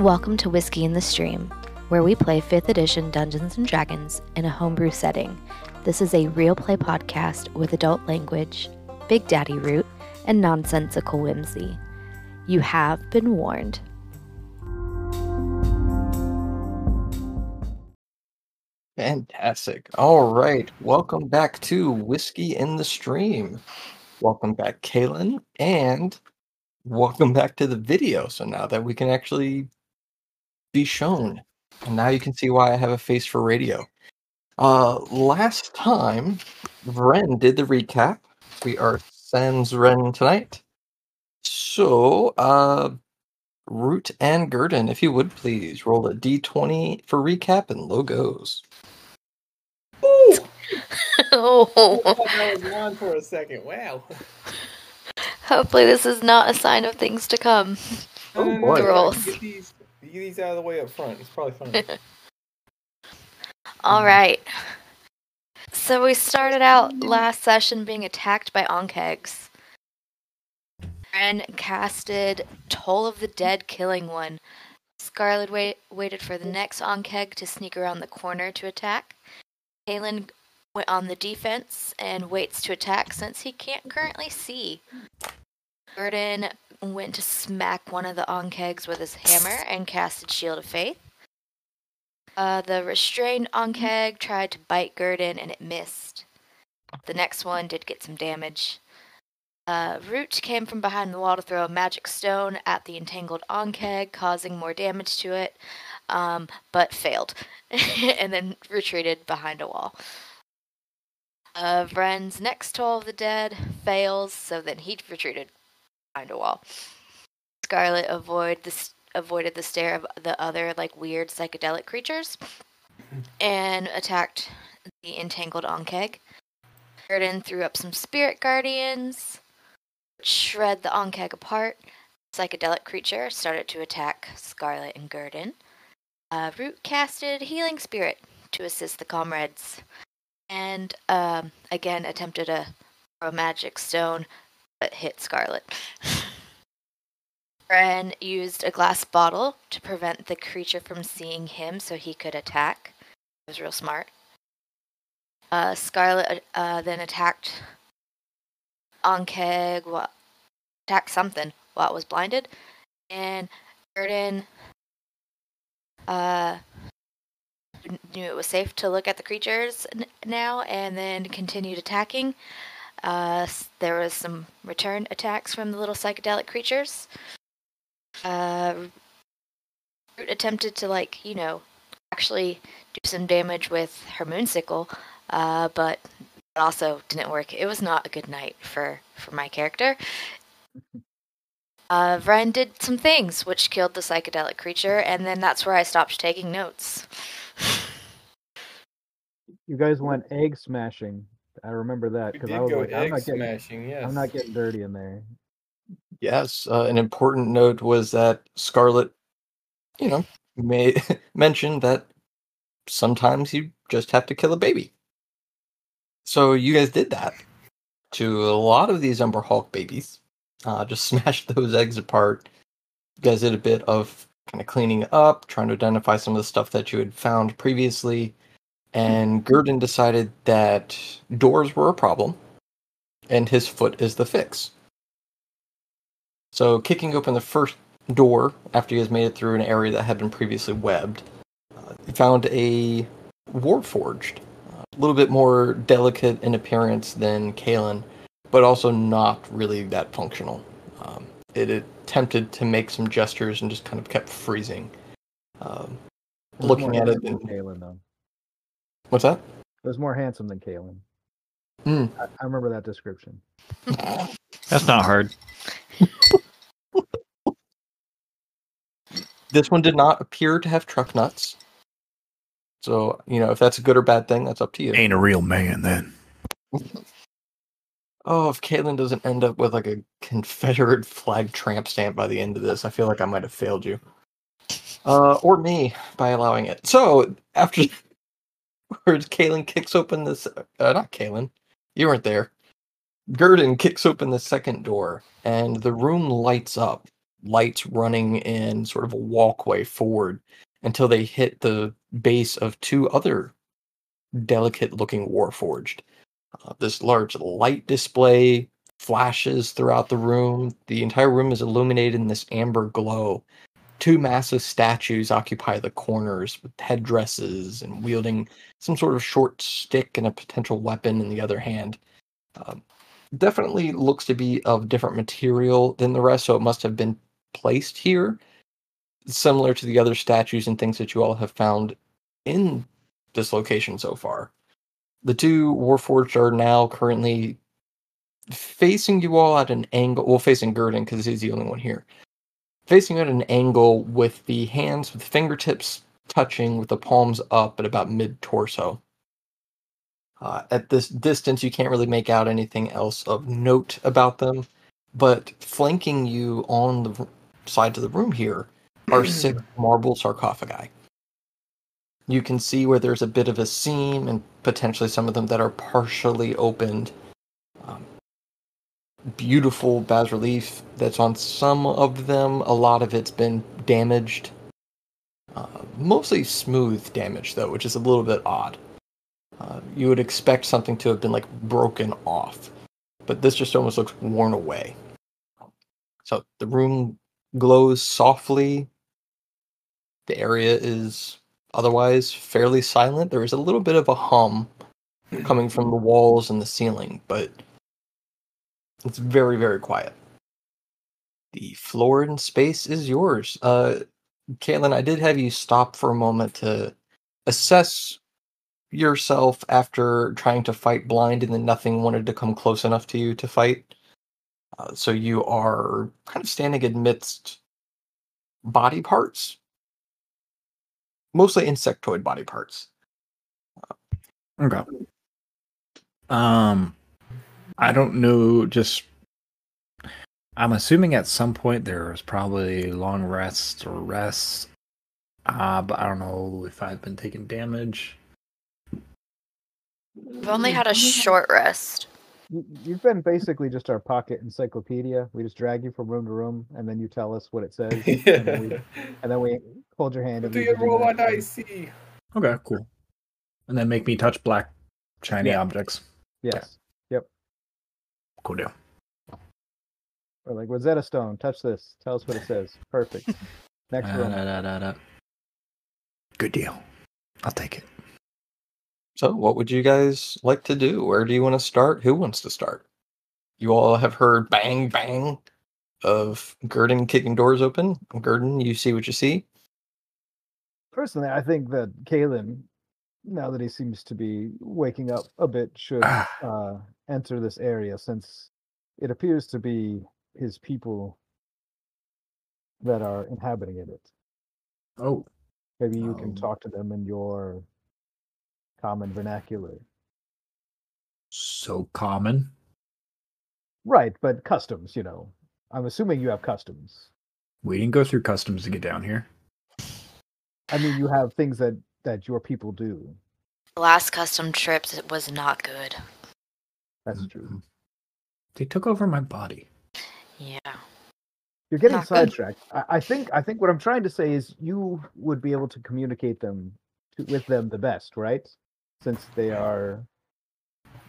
Welcome to Whiskey in the Stream, where we play 5th Edition Dungeons and Dragons in a homebrew setting. This is a real play podcast with adult language, Big Daddy Root, and nonsensical whimsy. You have been warned. Fantastic. All right. Welcome back to Whiskey in the Stream. Welcome back, Kaylan, and welcome back to the video. So now that we can actually be shown, and now you can see why I have a face for radio. Last time Wren did the recap. We are sans Wren tonight, so Root and Gurdon, if you would please roll a d20 for recap and logos. Ooh! Oh, I was on for a second. Wow. Hopefully this is not a sign of things to come. Oh, boy. Rolls. Get these out of the way up front. It's probably fun. All right. So we started out last session being attacked by Ankhegs. Bran casted Toll of the Dead, killing one. Scarlet waited for the next Ankheg to sneak around the corner to attack. Kaylan went on the defense and waits to attack since he can't currently see. Gurdon went to smack one of the Ankhegs with his hammer and casted Shield of Faith. The restrained Ankheg tried to bite Gurdon and it missed. The next one did get some damage. Root came from behind the wall to throw a magic stone at the entangled Ankheg, causing more damage to it, but failed, and then retreated behind a wall. Wren's next Toll of the Dead fails, so then he retreated behind a wall. Scarlet avoided the stare of the other, weird psychedelic creatures and attacked the entangled Ankheg. Gurdon threw up some spirit guardians, which shred the Ankheg apart. Psychedelic creature started to attack Scarlet and Gurdon. Root casted Healing Spirit to assist the comrades, and again attempted a magic stone, but hit Scarlet. Wren used a glass bottle to prevent the creature from seeing him so he could attack. It was real smart. Scarlet then attacked Ankheg, attacked something while it was blinded, and Gurdon knew it was safe to look at the creatures now and then continued attacking. There was some return attacks from the little psychedelic creatures. Root attempted to, actually do some damage with her moonsickle, but it also didn't work. It was not a good night for my character. Wren did some things, which killed the psychedelic creature, and then that's where I stopped taking notes. You guys went egg smashing. I remember that because I was like, I'm not getting dirty in there. Yes, an important note was that Scarlet, mentioned that sometimes you just have to kill a baby. So you guys did that to a lot of these Ember Hulk babies. Just smashed those eggs apart. You guys did a bit of kind of cleaning up, trying to identify some of the stuff that you had found previously. And Gurdon decided that doors were a problem, and his foot is the fix. So kicking open the first door, after you guys made it through an area that had been previously webbed, you found a Warforged. A little bit more delicate in appearance than Kaylan, but also not really that functional. It attempted to make some gestures and just kind of kept freezing. Looking at it... Kaylan, though. What's that? It was more handsome than Kaylan. I remember that description. That's not hard. This one did not appear to have truck nuts. So, if that's a good or bad thing, that's up to you. Ain't a real man, then. Oh, if Kaylan doesn't end up with, a Confederate flag tramp stamp by the end of this, I feel like I might have failed you. Or me, by allowing it. So, after... Where Kaylan kicks open this... not Kaylan. You weren't there. Gurdon kicks open the second door, and the room lights up. lights running in sort of a walkway forward until they hit the base of two other delicate-looking Warforged. This large light display flashes throughout the room. The entire room is illuminated in this amber glow. Two massive statues occupy the corners with headdresses and wielding some sort of short stick and a potential weapon in the other hand. Definitely looks to be of different material than the rest, so it must have been placed here. Similar to the other statues and things that you all have found in this location so far. The two Warforged are now currently facing you all at an angle. Well, facing Gurdon, because he's the only one here. Facing at an angle with the hands, with fingertips touching, with the palms up at about mid-torso. At this distance, you can't really make out anything else of note about them. But flanking you on the side of the room here are six marble sarcophagi. You can see where there's a bit of a seam and potentially some of them that are partially opened. Beautiful bas-relief that's on some of them. A lot of it's been damaged. Mostly smooth damage, though, which is a little bit odd. You would expect something to have been, like, broken off. But this just almost looks worn away. So the room glows softly. The area is otherwise fairly silent. There is a little bit of a hum coming from the walls and the ceiling, but it's very, very quiet. The floor and space is yours. Kaylan, I did have you stop for a moment to assess yourself after trying to fight blind and then nothing wanted to come close enough to you to fight. So you are kind of standing amidst body parts. Mostly insectoid body parts. Okay. I don't know, just... I'm assuming at some point there was probably long rest or rest. But I don't know if I've been taking damage. We've only had a short rest. You've been basically just our pocket encyclopedia. We just drag you from room to room, and then you tell us what it says. Yeah. And then we hold your hand. Do you roll what I see? Okay, cool. And then make me touch black, shiny objects. Yes. Yeah. Yep. Cool deal. Or like Rosetta Stone, touch this. Tell us what it says. Perfect. Next room. Good deal. I'll take it. So what would you guys like to do? Where do you want to start? Who wants to start? You all have heard bang, bang of Gurdon kicking doors open. Gurdon, you see what you see. Personally, I think that Kaylan, now that he seems to be waking up a bit, should enter this area, since it appears to be his people that are inhabiting it. Oh. Maybe you can talk to them in your... common vernacular. So common? Right, but customs, you know. I'm assuming you have customs. We didn't go through customs to get down here. I mean, you have things that your people do. Last custom trip was not good. That's true. They took over my body. Yeah. You're getting not sidetracked. I think what I'm trying to say is you would be able to communicate with them the best, right? Since they are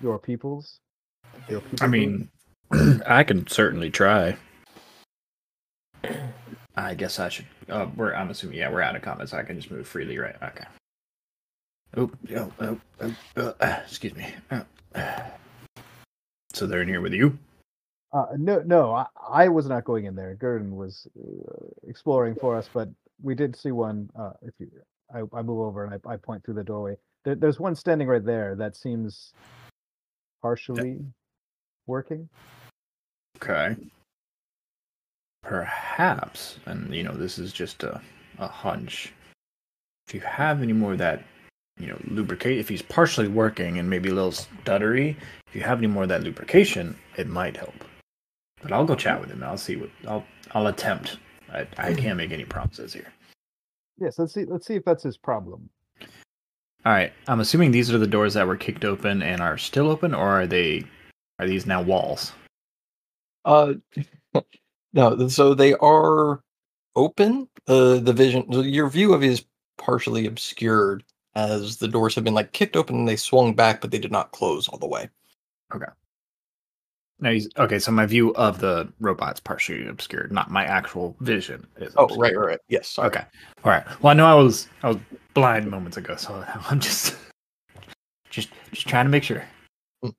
your peoples. I mean, I can certainly try. I guess I should. I'm assuming, we're out of comments. I can just move freely, right? Okay. Excuse me. So they're in here with you? No, I was not going in there. Gurdon was exploring for us, but we did see one. I move over and I point through the doorway. There's one standing right there that seems partially working. Okay. Perhaps, and this is just a hunch. If you have any more of that, lubricate, if he's partially working and maybe a little stuttery, if you have any more of that lubrication, it might help. But I'll go chat with him. I'll see what I'll attempt. I can't make any promises here. Yes, let's see if that's his problem. All right, I'm assuming these are the doors that were kicked open and are still open, or are these now walls? No, so they are open. The vision, your view of it is partially obscured as the doors have been like kicked open and they swung back, but they did not close all the way. Okay. Now he's okay. So my view of the robot's partially obscured, not my actual vision. Is obscured. Oh, right. Yes. Sorry. Okay. All right. Well, I know I was blind moments ago, so I'm just trying to make sure. All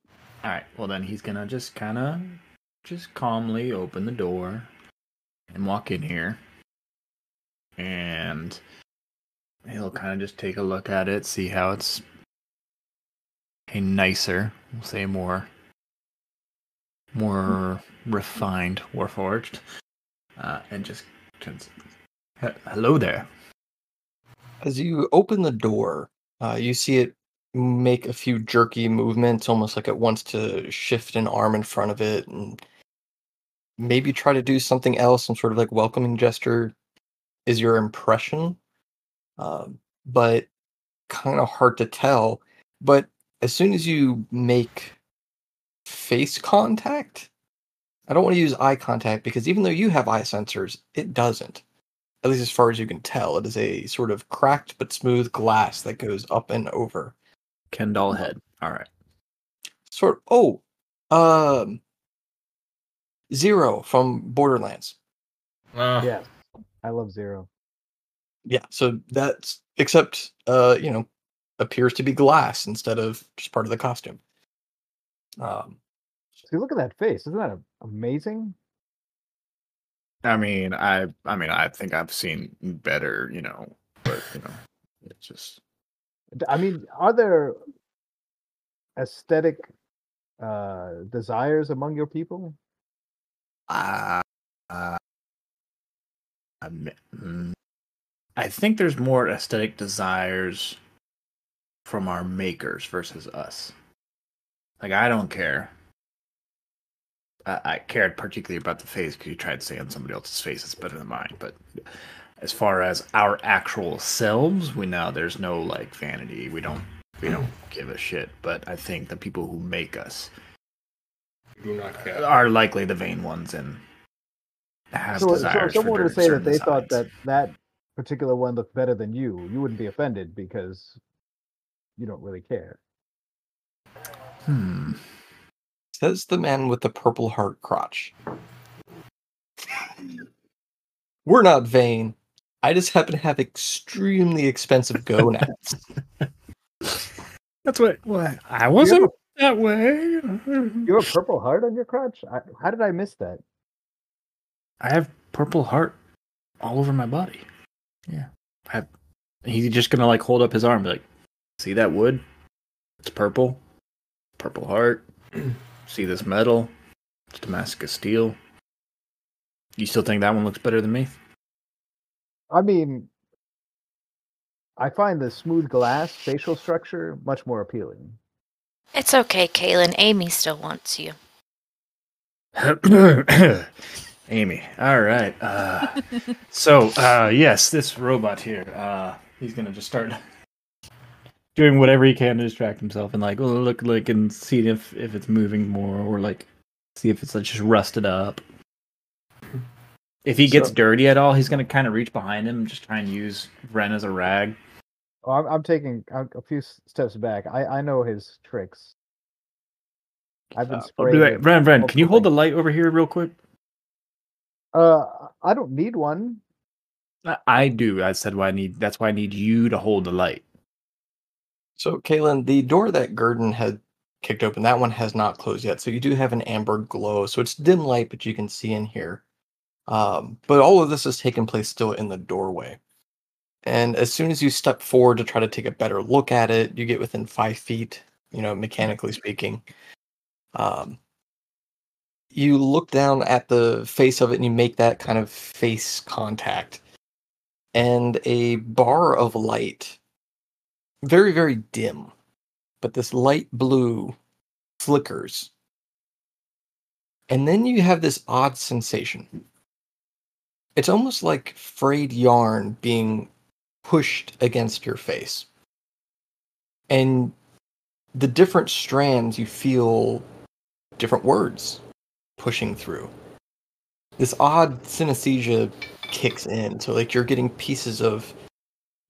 right. Well, then he's gonna just kind of just calmly open the door and walk in here, and he'll kind of just take a look at it, see how it's a nicer, we'll say more refined Warforged, and just turns, hello there. As you open the door, you see it make a few jerky movements, almost like it wants to shift an arm in front of it and maybe try to do something else, some sort of like welcoming gesture is your impression, but kind of hard to tell. But as soon as you make face contact, I don't want to use eye contact because even though you have eye sensors, it doesn't. At least as far as you can tell, it is a sort of cracked but smooth glass that goes up and over. Ken doll head. All right. Zero from Borderlands. Yeah, I love Zero. Yeah, so that's except appears to be glass instead of just part of the costume. See, look at that face. Isn't that amazing? I mean, I think I've seen better, but it's just. I mean, are there aesthetic desires among your people? I think there's more aesthetic desires from our makers versus us. Like, I don't care. I cared particularly about the face because you tried saying somebody else's face is better than mine. But as far as our actual selves, there's no like vanity. We don't give a shit. But I think the people who make us do not care. Are likely the vain ones and have desires. So if someone were to say that they thought that particular one looked better than you, you wouldn't be offended because you don't really care. Says the man with the purple heart crotch. We're not vain. I just happen to have extremely expensive gonads. That's what I wasn't that way. You have a purple heart on your crotch? How did I miss that? I have purple heart all over my body. Yeah. He's just going to like hold up his arm and be like, see that wood? It's purple. Purple heart. See this metal? It's Damascus steel. You still think that one looks better than me? I mean, I find the smooth glass facial structure much more appealing. It's okay, Kaylan. Amy still wants you. Amy. All right. Yes, this robot here. He's going to just start doing whatever he can to distract himself, and like look like and see if it's moving more, or like see if it's like just rusted up. If he gets dirty at all, he's gonna kind of reach behind him and just try and use Wren as a rag. Oh, I'm taking a few steps back. I know his tricks. I've been spraying. Like, Wren, can you hold the light over here real quick? I don't need one. I do. I said that's why I need you to hold the light. So, Kaylan, the door that Gurdon had kicked open, that one has not closed yet. So you do have an amber glow. So it's dim light, but you can see in here. But all of this has taken place still in the doorway. And as soon as you step forward to try to take a better look at it, you get within 5 feet, mechanically speaking. You look down at the face of it and you make that kind of face contact. And a bar of light, very, very dim, but this light blue flickers. And then you have this odd sensation. It's almost like frayed yarn being pushed against your face. And the different strands, you feel different words pushing through. this odd synesthesia kicks in. So like you're getting pieces of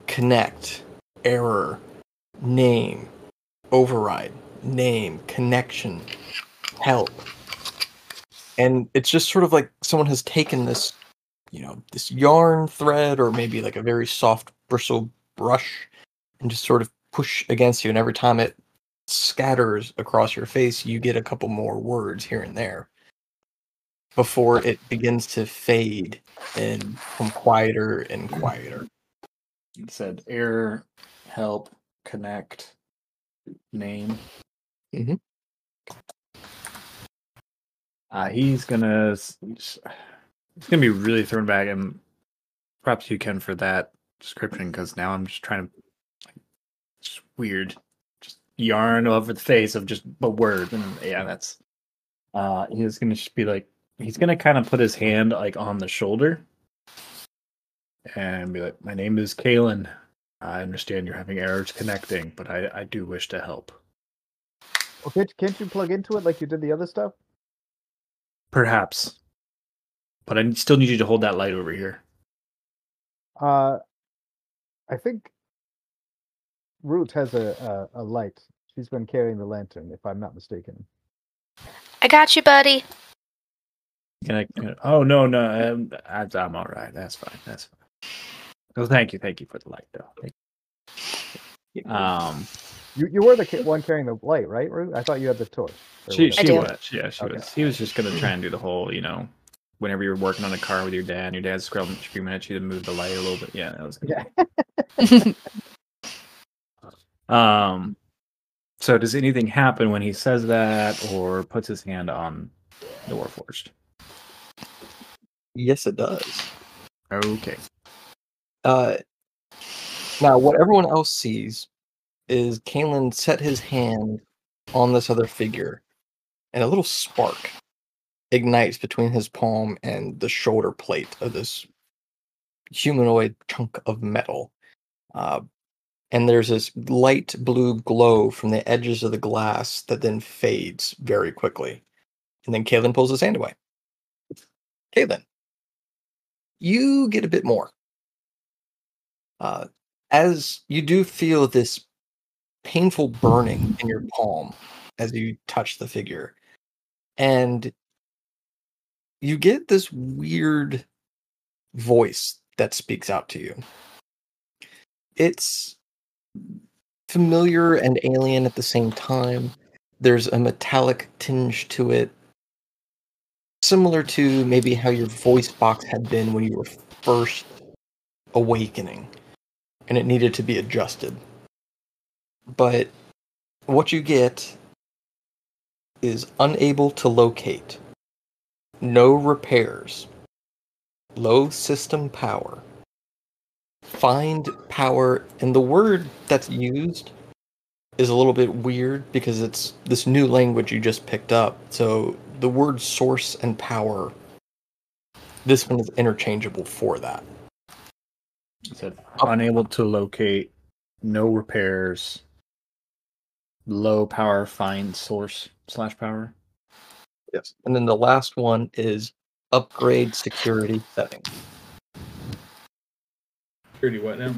connect, error, name, override, name, connection, help. And it's just sort of like someone has taken this, you know, this yarn thread or maybe like a very soft bristle brush and just sort of push against you. And every time it scatters across your face, you get a couple more words here and there before it begins to fade and become quieter and quieter. It said error, help, connect, name. Mm-hmm. He's gonna be really thrown back, and props you, Ken, for that description, because now I'm just trying to, like, it's weird, just yarn over the face of just a word, and yeah, that's. He's gonna be like, he's gonna kind of put his hand like on the shoulder, and be like, "My name is Kaylan. I understand you're having errors connecting, but I do wish to help." Well, can't you plug into it like you did the other stuff? Perhaps. But I still need you to hold that light over here. I think Root has a light. She's been carrying the lantern, if I'm not mistaken. I got you, buddy. No, I'm all right. That's fine. Well, thank you for the light, though. You were the one carrying the light, right, Root? I thought you had the torch. She was. He was just going to try and do the whole, you know, whenever you're working on a car with your dad and your dad's screaming at you to move the light a little bit. Yeah, that was good. Yeah. So does anything happen when he says that or puts his hand on the Warforged? Yes, it does. Okay. Now, what everyone else sees is Kaylan set his hand on this other figure, and a little spark ignites between his palm and the shoulder plate of this humanoid chunk of metal. And there's this light blue glow from the edges of the glass that then fades very quickly. And then Kaylan pulls his hand away. Kaylan, you get a bit more. As you do feel this painful burning in your palm as you touch the figure, and you get this weird voice that speaks out to you. It's familiar and alien at the same time. There's a metallic tinge to it, similar to maybe how your voice box had been when you were first awakening and it needed to be adjusted. But what you get is unable to locate, no repairs, low system power, find power, and the word that's used is a little bit weird because it's this new language you just picked up. So the word source and power, this one is interchangeable for that. It said unable to locate, no repairs, low power, find source / power. Yes. And then the last one is upgrade security setting. Security what now?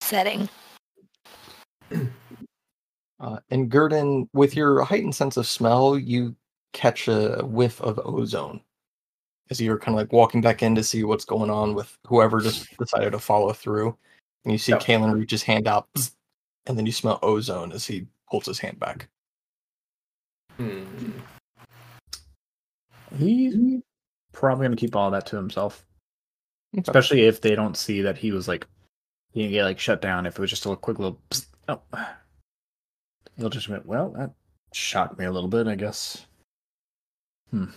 Setting. And Gurdon, with your heightened sense of smell, you catch a whiff of ozone as you're kind of like walking back in to see what's going on with whoever just decided to follow through. And you see Kaylan reach his hand out, and then you smell ozone as he pulls his hand back. Hmm. He's probably going to keep all that to himself. Okay. Especially if they don't see that he was like, he didn't get like shut down. If it was just a quick little, he'll just went, well, that shocked me a little bit, I guess. I'm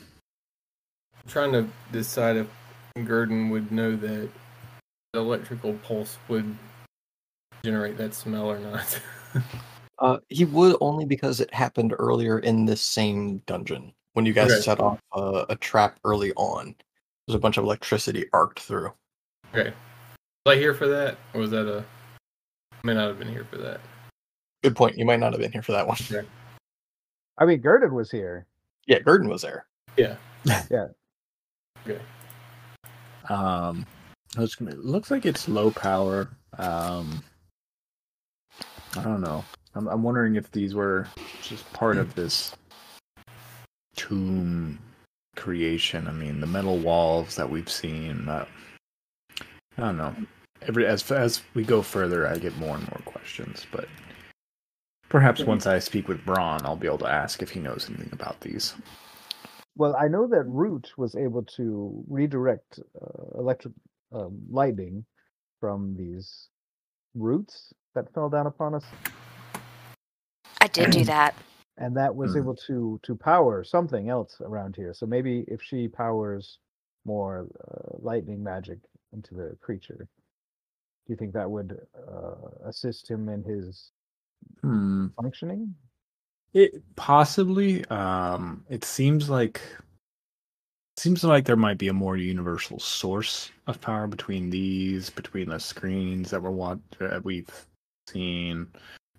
trying to decide if Gurdon would know that the electrical pulse would generate that smell or not. He would, only because it happened earlier in this same dungeon when you guys set off a trap early on. There's a bunch of electricity arced through. Okay. Was I here for that? Or was that a... I may not have been here for that. Good point. You might not have been here for that one. Okay. I mean, Gurdon was here. Yeah, Gurdon was there. Yeah. Yeah. Okay. It looks like it's low power. I don't know. I'm wondering if these were just part of this tomb creation. I mean, the metal walls that we've seen. I don't know. As we go further, I get more and more questions. But perhaps once I speak with Bran, I'll be able to ask if he knows anything about these. Well, I know that Root was able to redirect electric lightning from these roots that fell down upon us. I did do that. And that was able to power something else around here. So maybe if she powers more lightning magic into the creature, do you think that would assist him in his functioning? It possibly. It seems like there might be a more universal source of power between the screens that we've seen.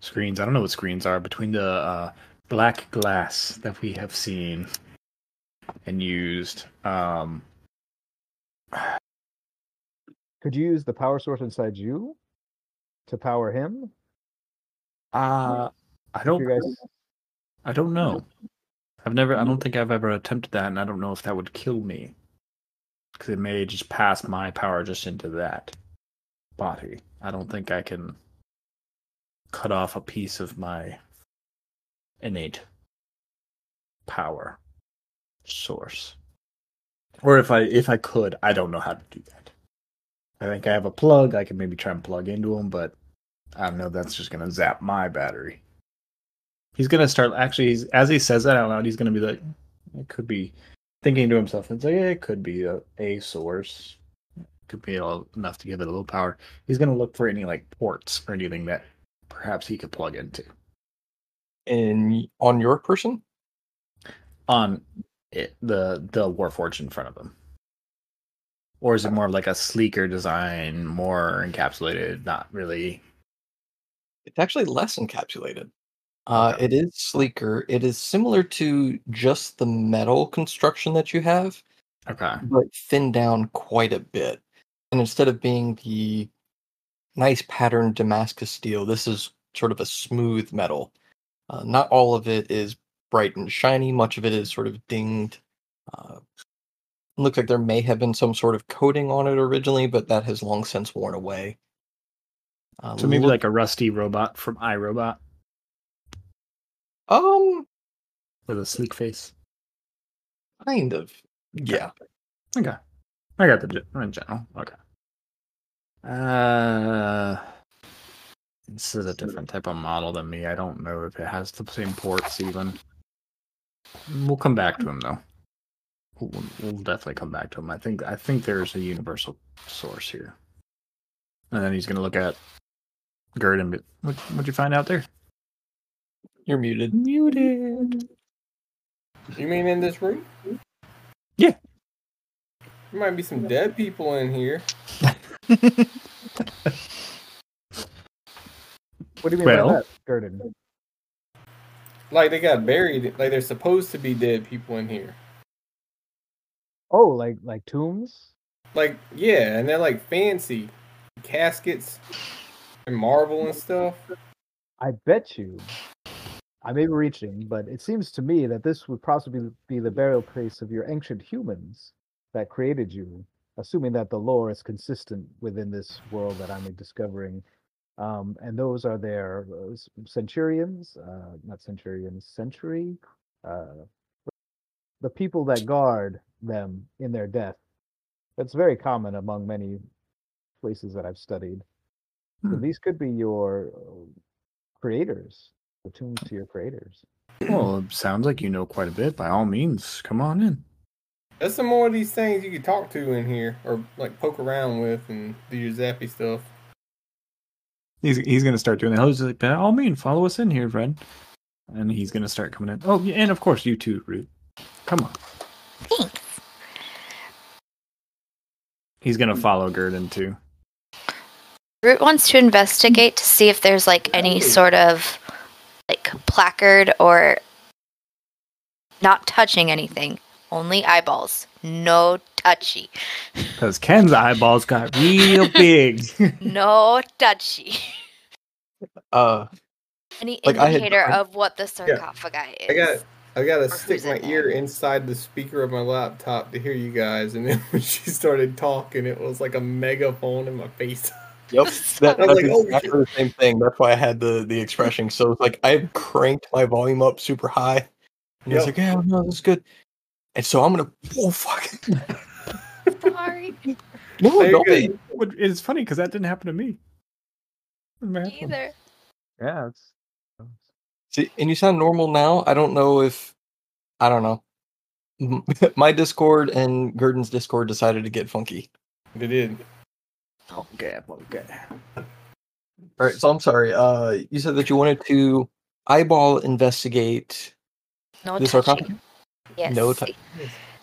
Screens. I don't know what screens are. Between the black glass that we have seen and used. Could you use the power source inside you to power him? I don't know. I don't think I've ever attempted that, and I don't know if that would kill me. Because it may just pass my power just into that body. I don't think I can cut off a piece of my innate power source. Or if I could, I don't know how to do that. I think I have a plug. I can maybe try and plug into him, but I don't know. That's just going to zap my battery. He's going to start, as he says that out loud, he's going to be like, it could be, thinking to himself, it's like, yeah, it could be a source. It could be enough to give it a little power. He's going to look for any, ports or anything that perhaps he could plug into. On your person? On it, the Warforged in front of him. Or is it more of a sleeker design, more encapsulated, not really? It's actually less encapsulated. It is sleeker. It is similar to just the metal construction that you have, but thinned down quite a bit. And instead of being the nice patterned Damascus steel, this is sort of a smooth metal. Not all of it is bright and shiny. Much of it is sort of dinged. Looks like there may have been some sort of coating on it originally, but that has long since worn away. So maybe like a rusty robot from iRobot? With a sleek face. Kind of. Yeah. Okay. I got the in general. Okay. This is a different type of model than me. I don't know if it has the same ports even. We'll come back to him though. We'll definitely come back to him. I think there's a universal source here. And then he's gonna look at Gurdon. But what'd you find out there? You're muted. You mean in this room? Yeah. There might be some dead people in here. What do you mean by that, Gurdon? They got buried. There's supposed to be dead people in here. Oh, like tombs? Yeah, and they're fancy caskets and marble and stuff. I bet you. I may be reaching, but it seems to me that this would possibly be the burial place of your ancient humans that created you, assuming that the lore is consistent within this world that I'm discovering. And those are their century. The people that guard them in their death. That's very common among many places that I've studied. So these could be your creators. The tombs to your creators. Well, it sounds like you know quite a bit. By all means, come on in. There's some more of these things you can talk to in here, or poke around with and do your zappy stuff. He's gonna start doing that. He's like, by all means, follow us in here, friend. And he's gonna start coming in. Oh, and of course you too, Root. Come on. Thanks. He's gonna follow Gurdon too. Root wants to investigate to see if there's any sort of placard or not touching anything Only eyeballs. No touchy. Because Ken's eyeballs got real big. No touchy. Any indicator of what the sarcophagi is. I gotta stick my ear inside the speaker of my laptop to hear you guys, and then when she started talking, it was like a megaphone in my face. Yep, that's exactly the same thing. That's why I had the expression. So it's like I cranked my volume up super high, and he's like, "Yeah, no, that's good." And so I'm gonna, oh fuck. Sorry. No, don't be. It's funny because that didn't happen to me. Either. Yeah. See, and you sound normal now. I don't know if... I don't know. My Discord and Gurdon's Discord decided to get funky. They did. Okay. All right, so I'm sorry. You said that you wanted to eyeball investigate... No touching. Yes. No touching.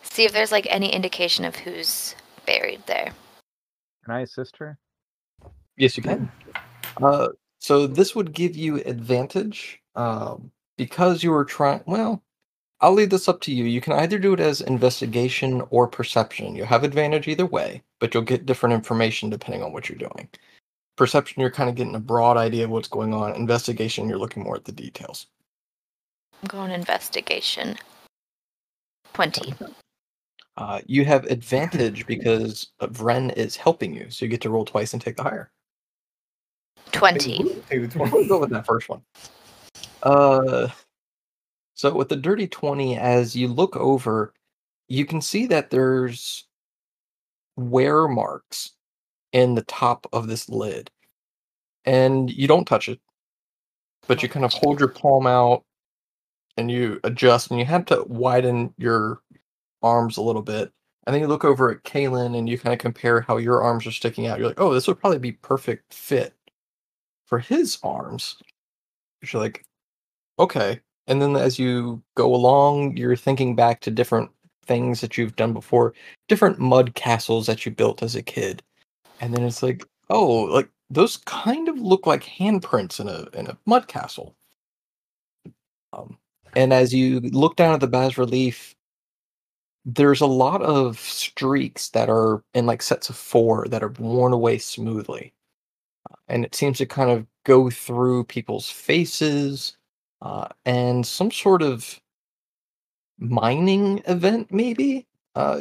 See if there's, like, any indication of who's buried there. Can I assist her? Yes, you can. So this would give you advantage... because you were trying... Well, I'll leave this up to you. You can either do it as investigation or perception. You'll have advantage either way, but you'll get different information depending on what you're doing. Perception, you're kind of getting a broad idea of what's going on. Investigation, you're looking more at the details. I'm going investigation. 20. You have advantage because Wren is helping you, so you get to roll twice and take the higher. 20. Take the 20. We'll go with that first one. So with the dirty 20, as you look over, you can see that there's wear marks in the top of this lid, and you don't touch it, but you kind of hold your palm out and you adjust, and you have to widen your arms a little bit. And then you look over at Kaylan and you kind of compare how your arms are sticking out. You're like, oh, this would probably be perfect fit for his arms. You're like, okay. And then as you go along, you're thinking back to different things that you've done before, different mud castles that you built as a kid. And then it's like, oh, like those kind of look like handprints in a mud castle. And as you look down at the bas-relief, there's a lot of streaks that are in like sets of four that are worn away smoothly. And it seems to kind of go through people's faces, and some sort of mining event, maybe.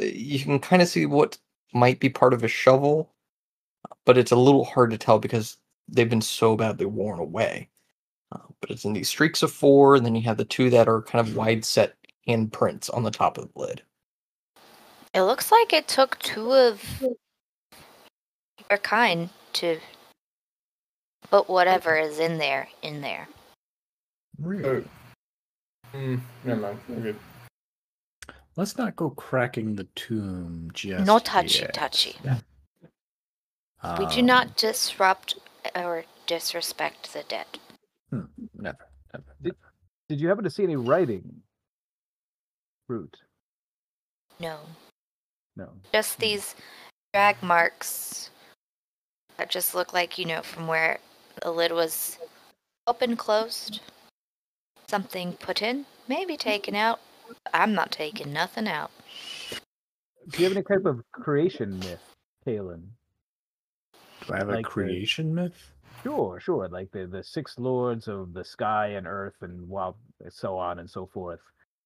You can kind of see what might be part of a shovel, but it's a little hard to tell because they've been so badly worn away. But it's in these streaks of four, and then you have the two that are kind of wide-set handprints on the top of the lid. It looks like it took two of your kind to... But whatever is in there. Really? Never mind. We're good. Let's not go cracking the tomb just No touchy, yet. Touchy. Yeah. We do not disrupt or disrespect the dead. Never. Did you happen to see any writing? Root? No. Just these drag marks that just look like, you know, from where the lid was open, closed, something put in, maybe taken out. I'm not taking nothing out. Do you have any type of creation myth, Kaylan? Do I have like a creation myth? Sure. Like the six lords of the sky and earth and wild, so on and so forth,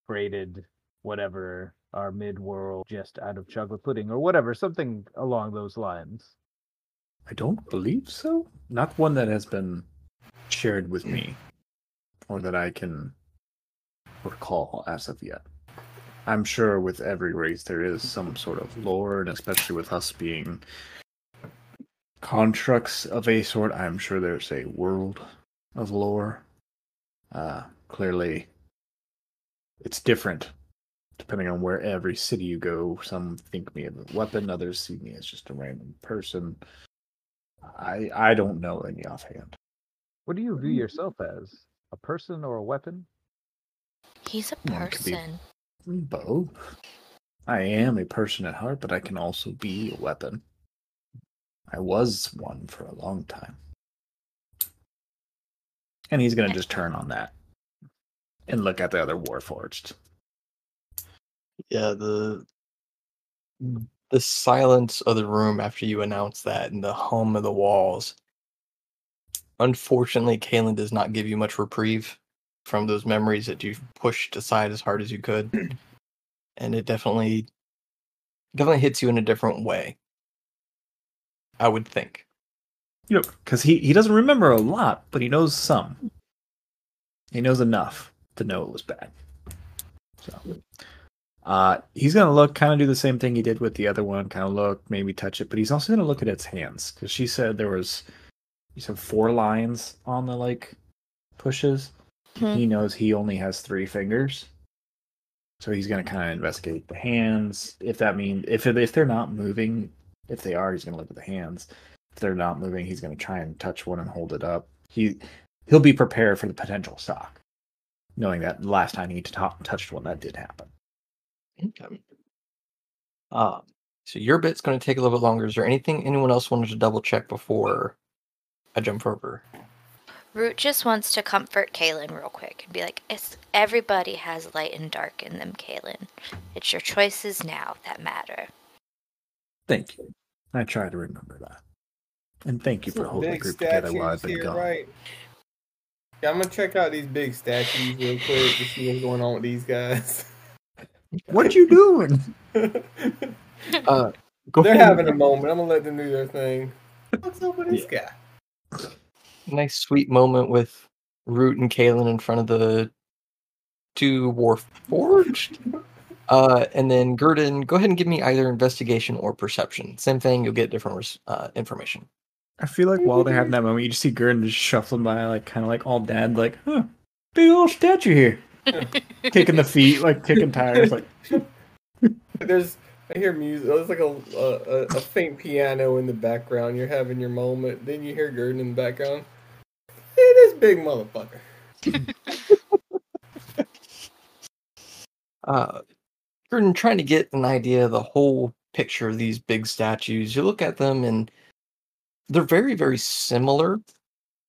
created whatever our mid-world just out of chocolate pudding or whatever, something along those lines. I don't believe so. Not one that has been shared with me, or that I can recall as of yet. I'm sure with every race there is some sort of lore, and especially with us being constructs of a sort, I'm sure there's a world of lore. Clearly, it's different depending on where every city you go. Some think me as a weapon, others see me as just a random person. I don't know any offhand. What do you view yourself as? A person or a weapon? He's a person. Both. I am a person at heart, but I can also be a weapon. I was one for a long time. And he's going to just turn on that and look at the other Warforged. Yeah, the silence of the room after you announce that and the hum of the walls. Unfortunately, Kaylan does not give you much reprieve from those memories that you've pushed aside as hard as you could. And it definitely hits you in a different way, I would think. Yep, because he doesn't remember a lot, but he knows some. He knows enough to know it was bad. So, he's going to look, kind of do the same thing he did with the other one, kind of look, maybe touch it, but he's also going to look at its hands, because she said there was, you said 4 lines on the, like, pushes. Mm-hmm. He knows he only has 3 fingers. So he's going to kind of investigate the hands. If that means, if they're not moving, if they are, he's going to look at the hands. If they're not moving, he's going to try and touch one and hold it up. He'll be prepared for the potential shock, knowing that last time he touched one, that did happen. Okay. So your bit's going to take a little bit longer. Is there anything anyone else wanted to double check before I jump over? Root just wants to comfort Kaylan real quick and be like, everybody has light and dark in them, Kaylan. It's your choices now that matter. Thank you. I try to remember that. And thank you for holding the group together while I've been gone. Right. Yeah, I'm going to check out these big statues real quick to see what's going on with these guys. What you doing? They're having a moment. I'm going to let them do their thing. What's up with this guy? Nice sweet moment with Root and Kaylan in front of the 2 Warforged. And then Gurdon, go ahead and give me either investigation or perception. Same thing, you'll get different information. I feel like while they're having that moment, you just see Gurdon just shuffling by, like kind of like all dad, like, huh, big old statue here. Kicking the feet, like kicking tires. Like I hear music. There's like a faint piano in the background. You're having your moment. Then you hear Gurdon in the background. This big motherfucker. Gurdon, trying to get an idea of the whole picture of these big statues. You look at them and they're very, very similar,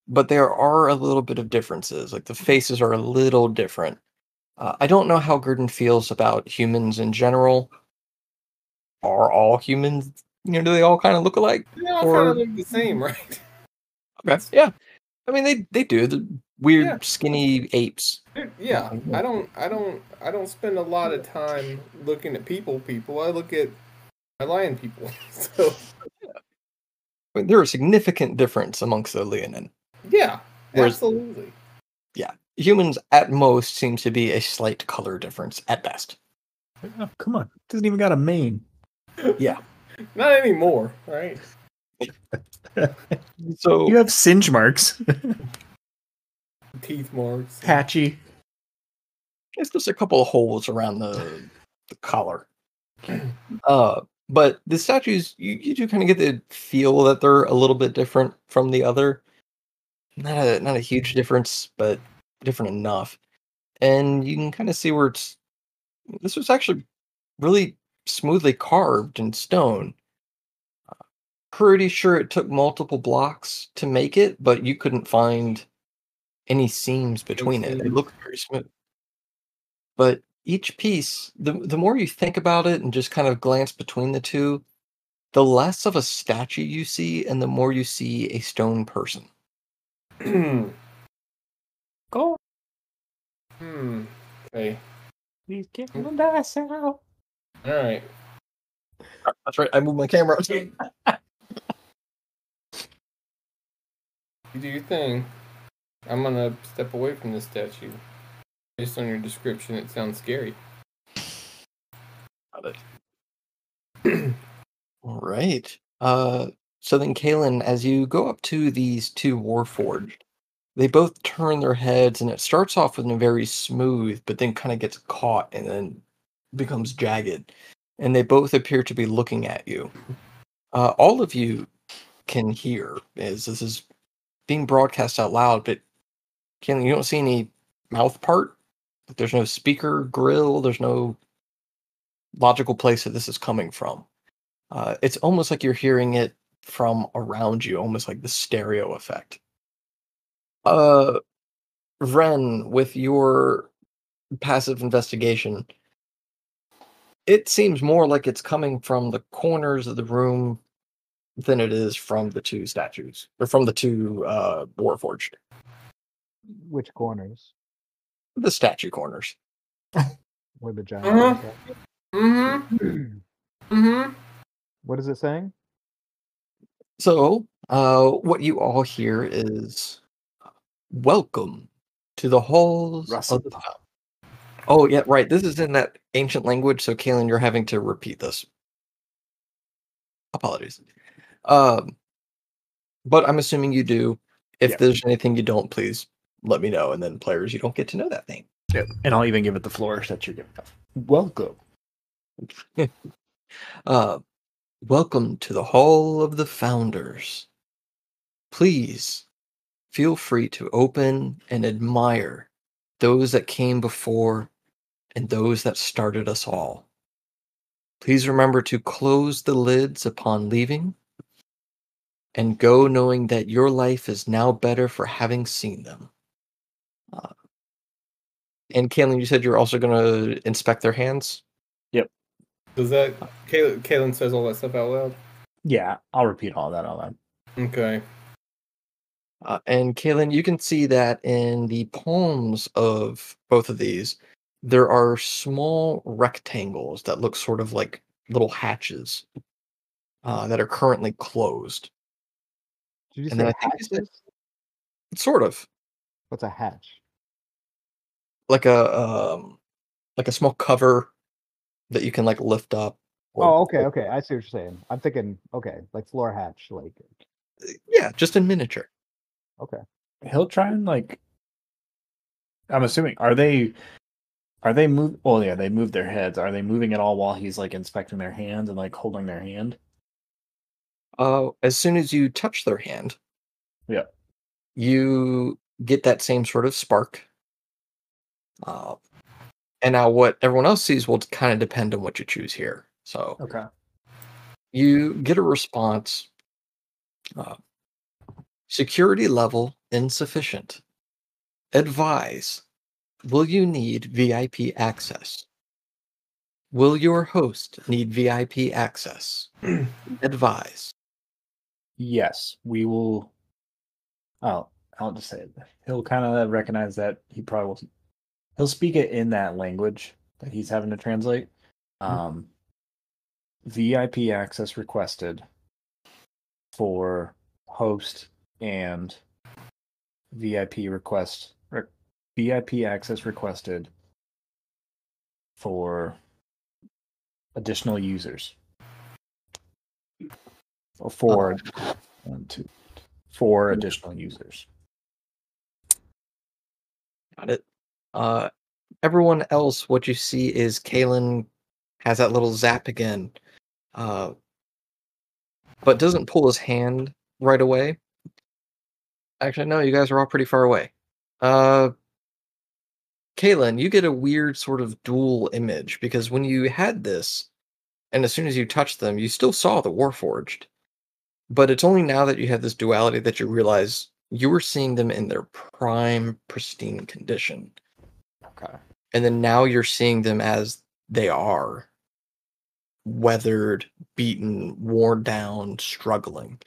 but there are a little bit of differences. Like the faces are a little different. I don't know how Gurdon feels about humans in general. Are all humans, do they all kind of look alike? They all kind of look the same, right? Okay, yeah. I mean, they do. The weird, skinny apes. Yeah, I don't spend a lot of time looking at people. I look at my lion people. So I mean, there are significant difference amongst the Leonin. Yeah, absolutely. Yeah, humans at most seems to be a slight color difference at best. Oh, come on, doesn't even got a mane. Yeah, not anymore, right? So you have singe marks, teeth marks, patchy. It's just a couple of holes around the collar. But the statues, you do kind of get the feel that they're a little bit different from the other. Not a huge difference, but different enough. And you can kind of see where this was actually really smoothly carved in stone. Pretty sure it took multiple blocks to make it, but you couldn't find any seams between it. It looked very smooth. But each piece, the more you think about it and just kind of glance between the two, the less of a statue you see and the more you see a stone person. Go. Okay. Please get my dice out. Alright. That's right, I moved my camera. You do your thing. I'm gonna step away from this statue. Based on your description, it sounds scary. Got it. All right. So then, Kaylan, as you go up to these 2 Warforged, they both turn their heads, and it starts off with a very smooth, but then kind of gets caught and then becomes jagged. And they both appear to be looking at you. All of you can hear, as this is being broadcast out loud, but Kaylan, you don't see any mouth part. There's no speaker grill. There's no logical place that this is coming from. It's almost like you're hearing it from around you, almost like the stereo effect. Wren, with your passive investigation, it seems more like it's coming from the corners of the room than it is from the two statues, or from the two Warforged. Which corners? The statue corners. Where the giant. What is it saying? So, what you all hear is, welcome to the halls of the town. Oh, yeah, right. This is in that ancient language, so Kaylan, you're having to repeat this. Apologies. But I'm assuming you do. If there's anything you don't, please let me know. And then players, you don't get to know that name. Yep. And I'll even give it the flourish that you're giving up. Welcome. Welcome to the Hall of the Founders. Please feel free to open and admire those that came before and those that started us all. Please remember to close the lids upon leaving and go knowing that your life is now better for having seen them. And Kaylan, you said you're also going to inspect their hands? Yep. Does that... Kaylan says all that stuff out loud? Yeah, I'll repeat all that out loud. Okay. And Kaylan, you can see that in the palms of both of these, there are small rectangles that look sort of like little hatches that are currently closed. Did you say hatches? Sort of. What's a hatch? Like a small cover that you can like lift up. Oh, okay. I see what you're saying. I'm thinking, okay, like floor hatch, like. Yeah, just in miniature. Okay. He'll try and like. I'm assuming are they move? Oh yeah, they move their heads. Are they moving at all while he's like inspecting their hands and like holding their hand? As soon as you touch their hand, you get that same sort of spark. And now what everyone else sees will kind of depend on what you choose here. So you get a response. Security level insufficient. Advise. Will you need VIP access? Will your host need VIP access? Advise. Yes, we will. Oh, I'll just say it. He'll kind of recognize that he probably will. He'll speak it in that language that he's having to translate. VIP access requested for host and VIP access requested for additional users. For four additional users. Got it. Everyone else, what you see is Kaylan has that little zap again, but doesn't pull his hand right away. Actually, no, you guys are all pretty far away. Kaylan, you get a weird sort of dual image, because when you had this, and as soon as you touched them, you still saw the Warforged, but it's only now that you have this duality that you realize you were seeing them in their prime, pristine condition. Okay. And then now you're seeing them as they are. Weathered, beaten, worn down, struggling.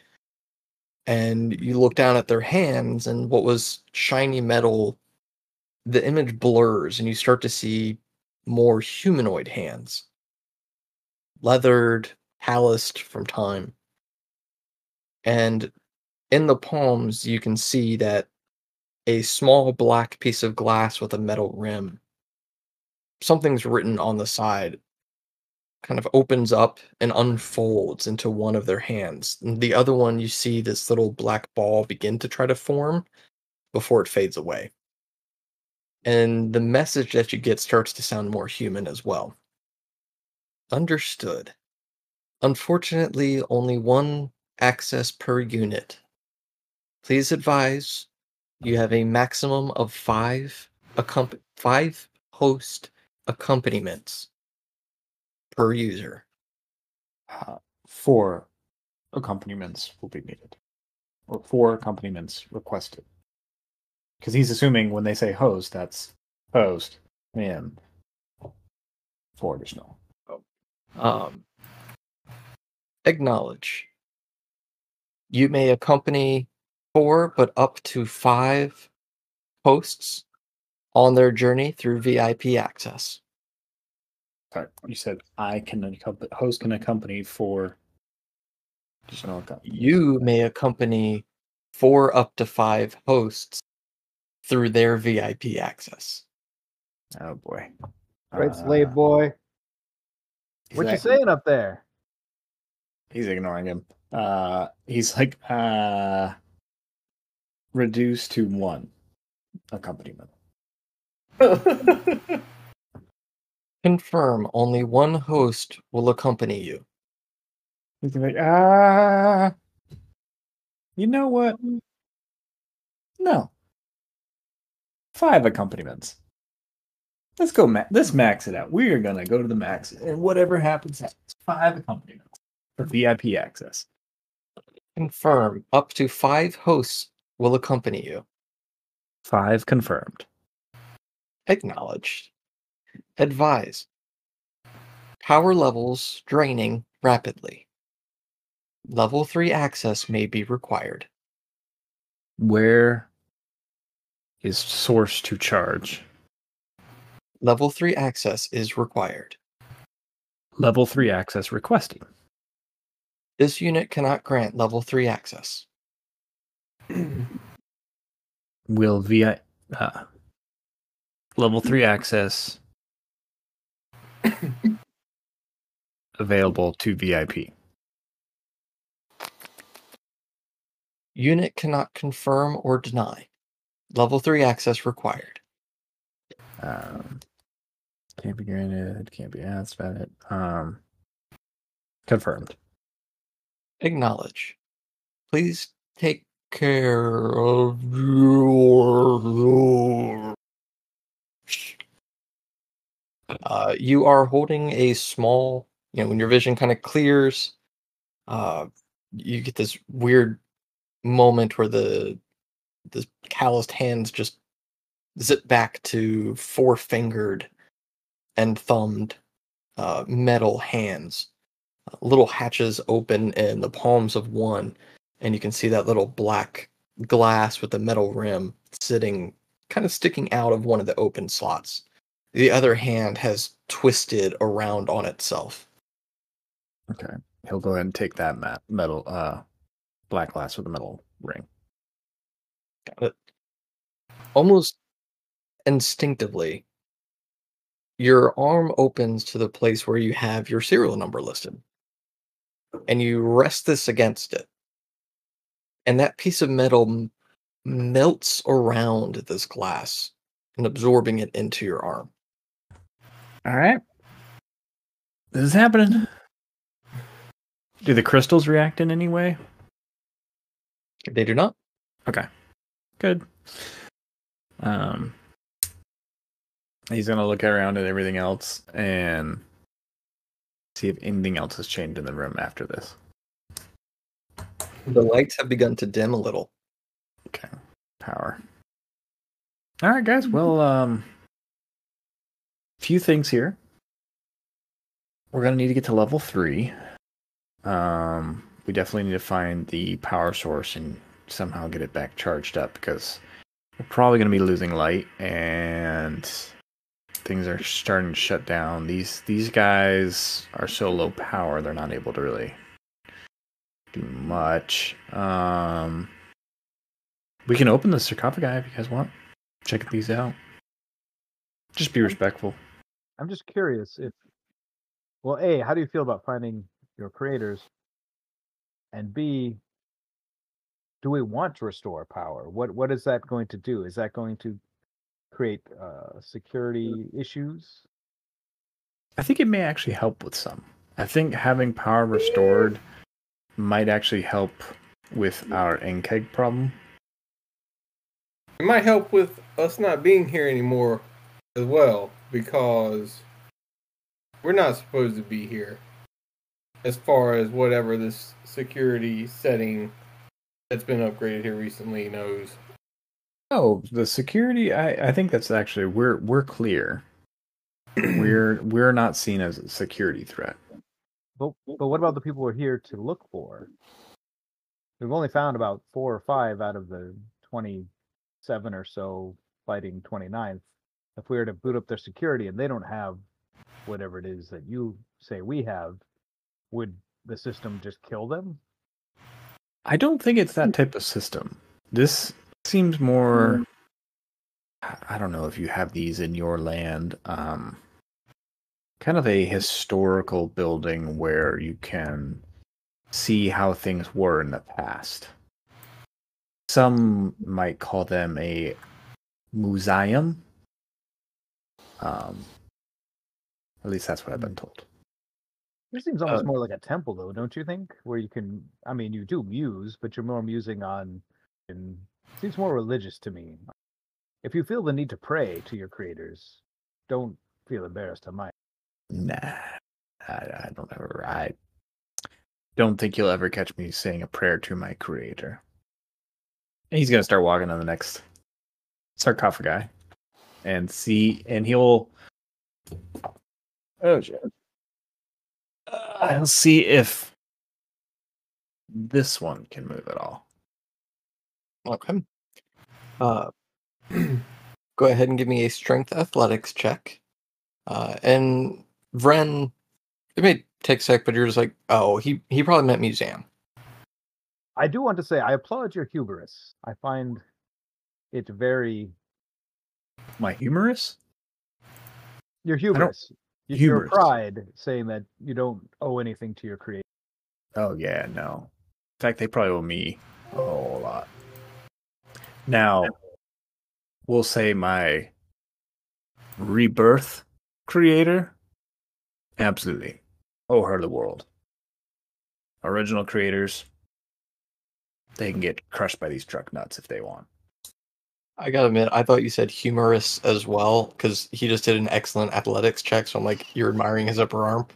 And you look down at their hands, and what was shiny metal, the image blurs, and you start to see more humanoid hands. Leathered, calloused from time. And in the palms, you can see that a small black piece of glass with a metal rim. Something's written on the side. Kind of opens up and unfolds into one of their hands. And the other one, you see this little black ball begin to try to form before it fades away. And the message that you get starts to sound more human as well. Understood. Unfortunately, only one access per unit. Please advise, you have a maximum of five host accompaniments per user. 4 accompaniments will be needed, or 4 accompaniments requested. Because he's assuming when they say host, that's host and 4 additional. Acknowledge. You may accompany 4, but up to 5 hosts on their journey through VIP access. Sorry, you said I can accompany, host can accompany 4. You may accompany 4 up to 5 hosts through their VIP access. Oh boy. Great slave boy. What you saying up there? He's ignoring him. He's like, reduced to 1 accompaniment. Confirm, only 1 host will accompany you. He's like, you know what? No. 5 accompaniments. Let's go, let's max it out. We are going to go to the max, and whatever happens, happens. 5 accompaniments for VIP access. Confirm, up to 5 hosts will accompany you. 5 confirmed. Acknowledged. Advise. Power levels draining rapidly. Level 3 access may be required. Where is source to charge? Level 3 access is required. Level 3 access requested. This unit cannot grant level 3 access. Will via level 3 access available to VIP. Unit cannot confirm or deny. Level 3 access required. Can't be granted, can't be asked about it. Confirmed. Acknowledge. Please take care of your... you are holding a small, you know, when your vision kind of clears, you get this weird moment where the calloused hands just zip back to 4-fingered and thumbed metal hands. Little hatches open in the palms of one, and you can see that little black glass with the metal rim sitting, kind of sticking out of one of the open slots. The other hand has twisted around on itself. Okay. He'll go ahead and take that metal, black glass with the metal ring. Got it. Almost instinctively, your arm opens to the place where you have your serial number listed, and you rest this against it, and that piece of metal melts around this glass and absorbing it into your arm. All right. This is happening. Do the crystals react in any way? They do not. Okay. Good. He's going to look around at everything else and see if anything else has changed in the room after this. The lights have begun to dim a little. Okay. Power. All right, guys. Well, few things here. We're going to need to get to level 3. We definitely need to find the power source and somehow get it back charged up, because we're probably going to be losing light, and things are starting to shut down. These guys are so low power, they're not able to really do much. We can open the sarcophagi if you guys want. Check these out. Just be respectful. I'm just curious if... Well, A, how do you feel about finding your creators? And B... do we want to restore power? What is that going to do? Is that going to create security issues? I think it may actually help with some. I think having power restored might actually help with our Ankheg problem. It might help with us not being here anymore as well, because we're not supposed to be here as far as whatever this security setting that's been upgraded here recently knows. Oh, the security, I think that's actually, we're clear. We're not seen as a security threat. But what about the people we're here to look for? We've only found about 4 or 5 out of the 27 or so fighting 29th. If we were to boot up their security and they don't have whatever it is that you say we have, would the system just kill them? I don't think it's that type of system. This seems more... I don't know if you have these in your land. Kind of a historical building where you can see how things were in the past. Some might call them a museum. At least that's what I've been told. This seems almost more like a temple, though, don't you think? Where you can, I mean, you do muse, but you're more musing on... And it seems more religious to me. If you feel the need to pray to your creators, don't feel embarrassed on my... Nah, I don't ever... I don't think you'll ever catch me saying a prayer to my creator. And he's going to start walking on the next sarcophagi. And see... And he'll... Oh, shit. I'll see if this one can move at all. Okay. Go ahead and give me a strength athletics check. And Wren, it may take a sec, but you're just like, oh, he probably meant museum. I do want to say, I applaud your hubris. I find it very... My humorous? Your hubris. Your pride, saying that you don't owe anything to your creator. Oh, yeah, no. In fact, they probably owe me a whole lot. Now, we'll say my rebirth creator, absolutely. Owe her the world. Original creators, they can get crushed by these truck nuts if they want. I gotta admit, I thought you said humorous as well, because he just did an excellent athletics check, so I'm like, you're admiring his upper arm.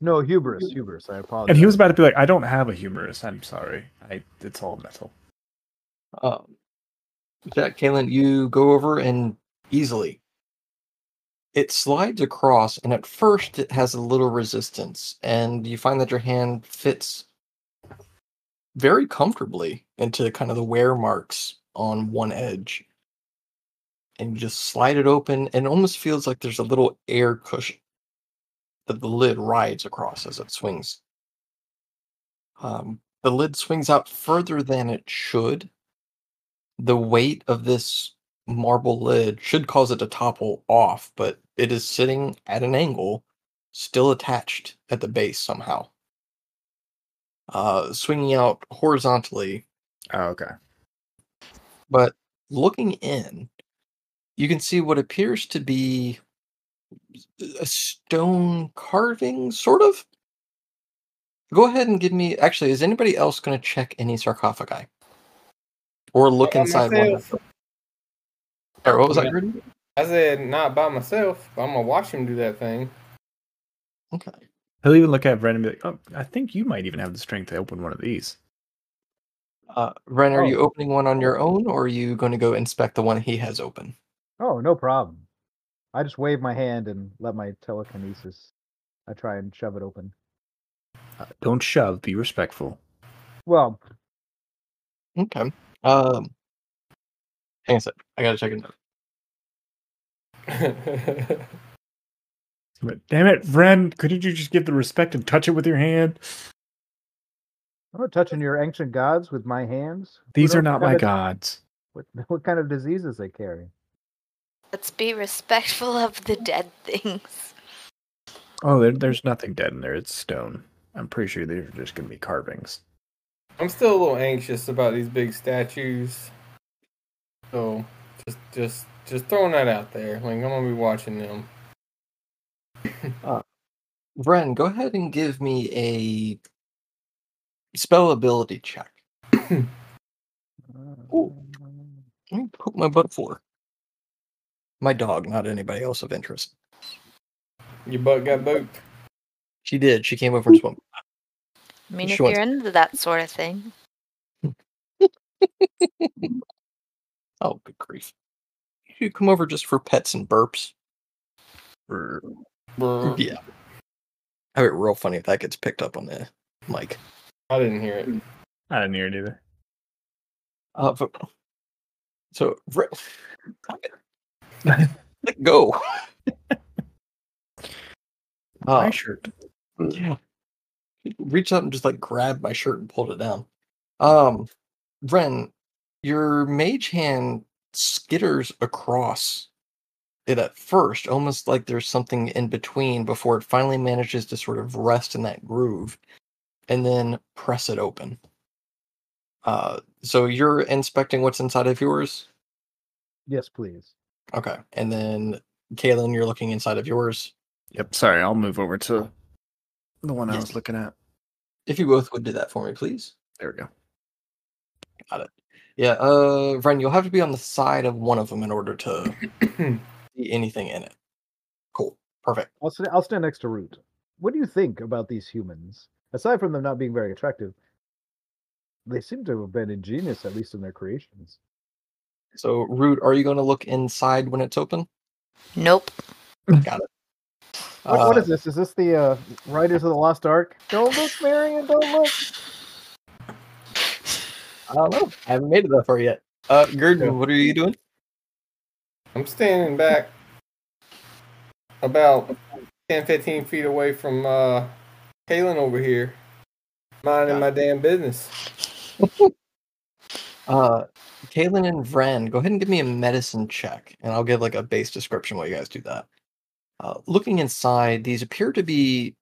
No, hubris, I apologize. And he was about to be like, I don't have a hubris, I'm sorry. It's all mental. Kaylan, you go over and easily. It slides across, and at first it has a little resistance, and you find that your hand fits very comfortably into kind of the wear marks on one edge. And you just slide it open, and it almost feels like there's a little air cushion that the lid rides across as it swings. The lid swings out further than it should. The weight of this marble lid should cause it to topple off, but it is sitting at an angle, still attached at the base somehow. Swinging out horizontally. Oh, okay. But looking in, you can see what appears to be a stone carving, sort of. Go ahead and give me... Actually, is anybody else going to check any sarcophagi? Or look inside one of them? Or what was that, Gurdon? I said not by myself, but I'm going to watch him do that thing. Okay. He'll even look at Wren and be like, oh, I think you might even have the strength to open one of these. Wren, are you opening one on your own, or are you going to go inspect the one he has open? Oh, no problem. I just wave my hand and let my telekinesis... I try and shove it open. Don't shove, be respectful. Well. Okay. Hang on a sec. I gotta check it out. But damn it, Wren, couldn't you just give the respect and touch it with your hand? I'm not touching your ancient gods with my hands. These are not my gods. What kind of diseases they carry? Let's be respectful of the dead things. Oh, there's nothing dead in there. It's stone. I'm pretty sure these are just going to be carvings. I'm still a little anxious about these big statues. So, just throwing that out there. Like, I'm going to be watching them. Wren, go ahead and give me a spell ability check. Ooh. Let me put my butt for my dog, not anybody else of interest. Your butt got booped. She did. She came over and swam. I mean, if you're into that sort of thing. Oh, good grief. You come over just for pets and burps. Yeah. I'd be real funny if that gets picked up on the mic. I didn't hear it. I didn't hear it either. Let go. My shirt. Yeah. Reached out and just like grabbed my shirt and pulled it down. Wren, your mage hand skitters across it at first, almost like there's something in between before it finally manages to sort of rest in that groove and then press it open. So you're inspecting what's inside of yours? Yes, please. Okay. And then, Kaylan, you're looking inside of yours? Yep. Sorry, I'll move over to the one I was looking at. If you both would do that for me, please. There we go. Got it. Yeah, Wren, you'll have to be on the side of one of them in order to see anything in it. Cool. Perfect. I'll stand next to Root. What do you think about these humans? Aside from them not being very attractive, they seem to have been ingenious, at least in their creations. So, Root, are you going to look inside when it's open? Nope. Got it. What is this? Is this the Riders of the Lost Ark? Don't look, Marion, don't look! I don't know. I haven't made it that far yet. Gurdon, what are you doing? I'm standing back about 10-15 feet away from Kaylan over here. Minding my damn business. Kaylan and Wren, go ahead and give me a medicine check, and I'll give like a base description while you guys do that. Looking inside, these appear to be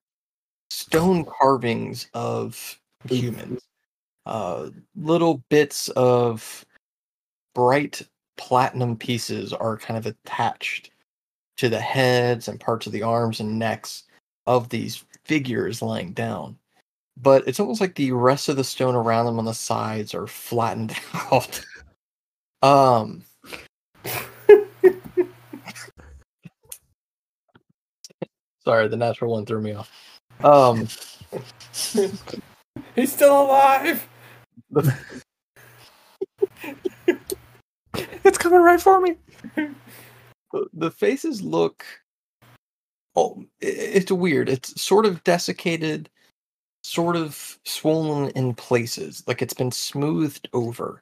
stone carvings of humans. Little bits of bright platinum pieces are kind of attached to the heads and parts of the arms and necks of these figures lying down. But it's almost like the rest of the stone around them on the sides are flattened out. Sorry, the natural one threw me off. He's still alive! It's coming right for me. The faces look it's weird. It's sort of desiccated, sort of swollen in places, like it's been smoothed over.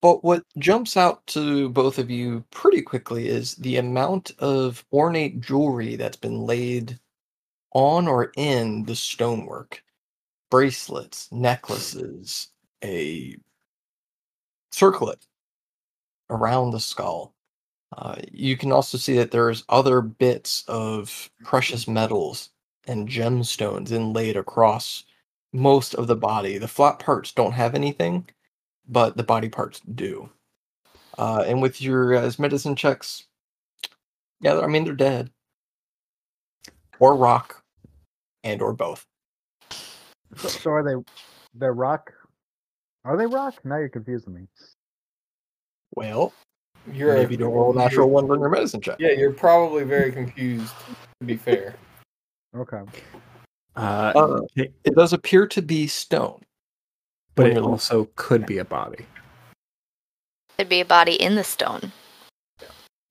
But what jumps out to both of you pretty quickly is the amount of ornate jewelry that's been laid on or in the stonework. Bracelets, necklaces, a circlet around the skull. You can also see that there's other bits of precious metals and gemstones inlaid across most of the body. The flat parts don't have anything, but the body parts do. And with your medicine checks, yeah, I mean, they're dead. Or rock, and or both. So are they? They're rock. Are they rock? Now you're confusing me. Well, you're maybe don't roll a natural one on your medicine check. Yeah, you're probably very confused. To be fair. Okay. It does appear to be stone, but it also could be a body. Could be a body in the stone.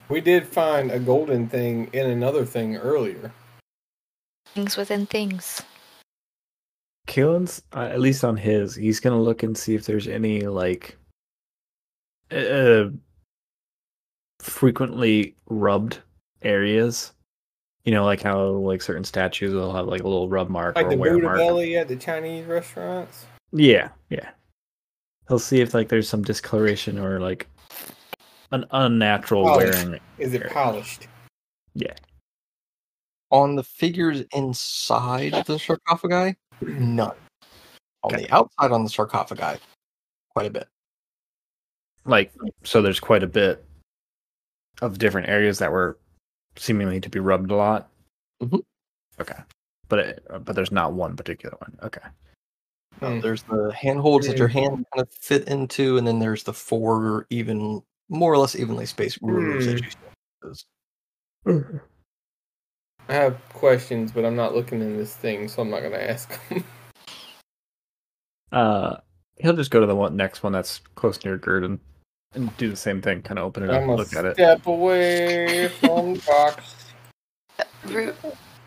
We did find a golden thing in another thing earlier. Things within things. Kaylan's, at least on his, he's going to look and see if there's any, like, frequently rubbed areas. You know, like how, like, certain statues will have, like, a little rub mark or a wear mark. Like the Buddha belly at the Chinese restaurants? Yeah, yeah. He'll see if, like, there's some discoloration or, like, an unnatural wearing. Is it polished? Yeah. On the figures inside the sarcophagi? None. On the outside on the sarcophagi, quite a bit. Like, so there's quite a bit of different areas that were seemingly to be rubbed a lot? Mm-hmm. Okay. But there's not one particular one. Okay. There's the handholds that your hand kind of fit into, and then there's the four even more or less evenly spaced rulers that you use. Mm. I have questions, but I'm not looking in this thing, so I'm not going to ask him. He'll just go to the next one that's close near Gurdon and do the same thing, kind of open it up and look at it. I'm a step away from the box. Root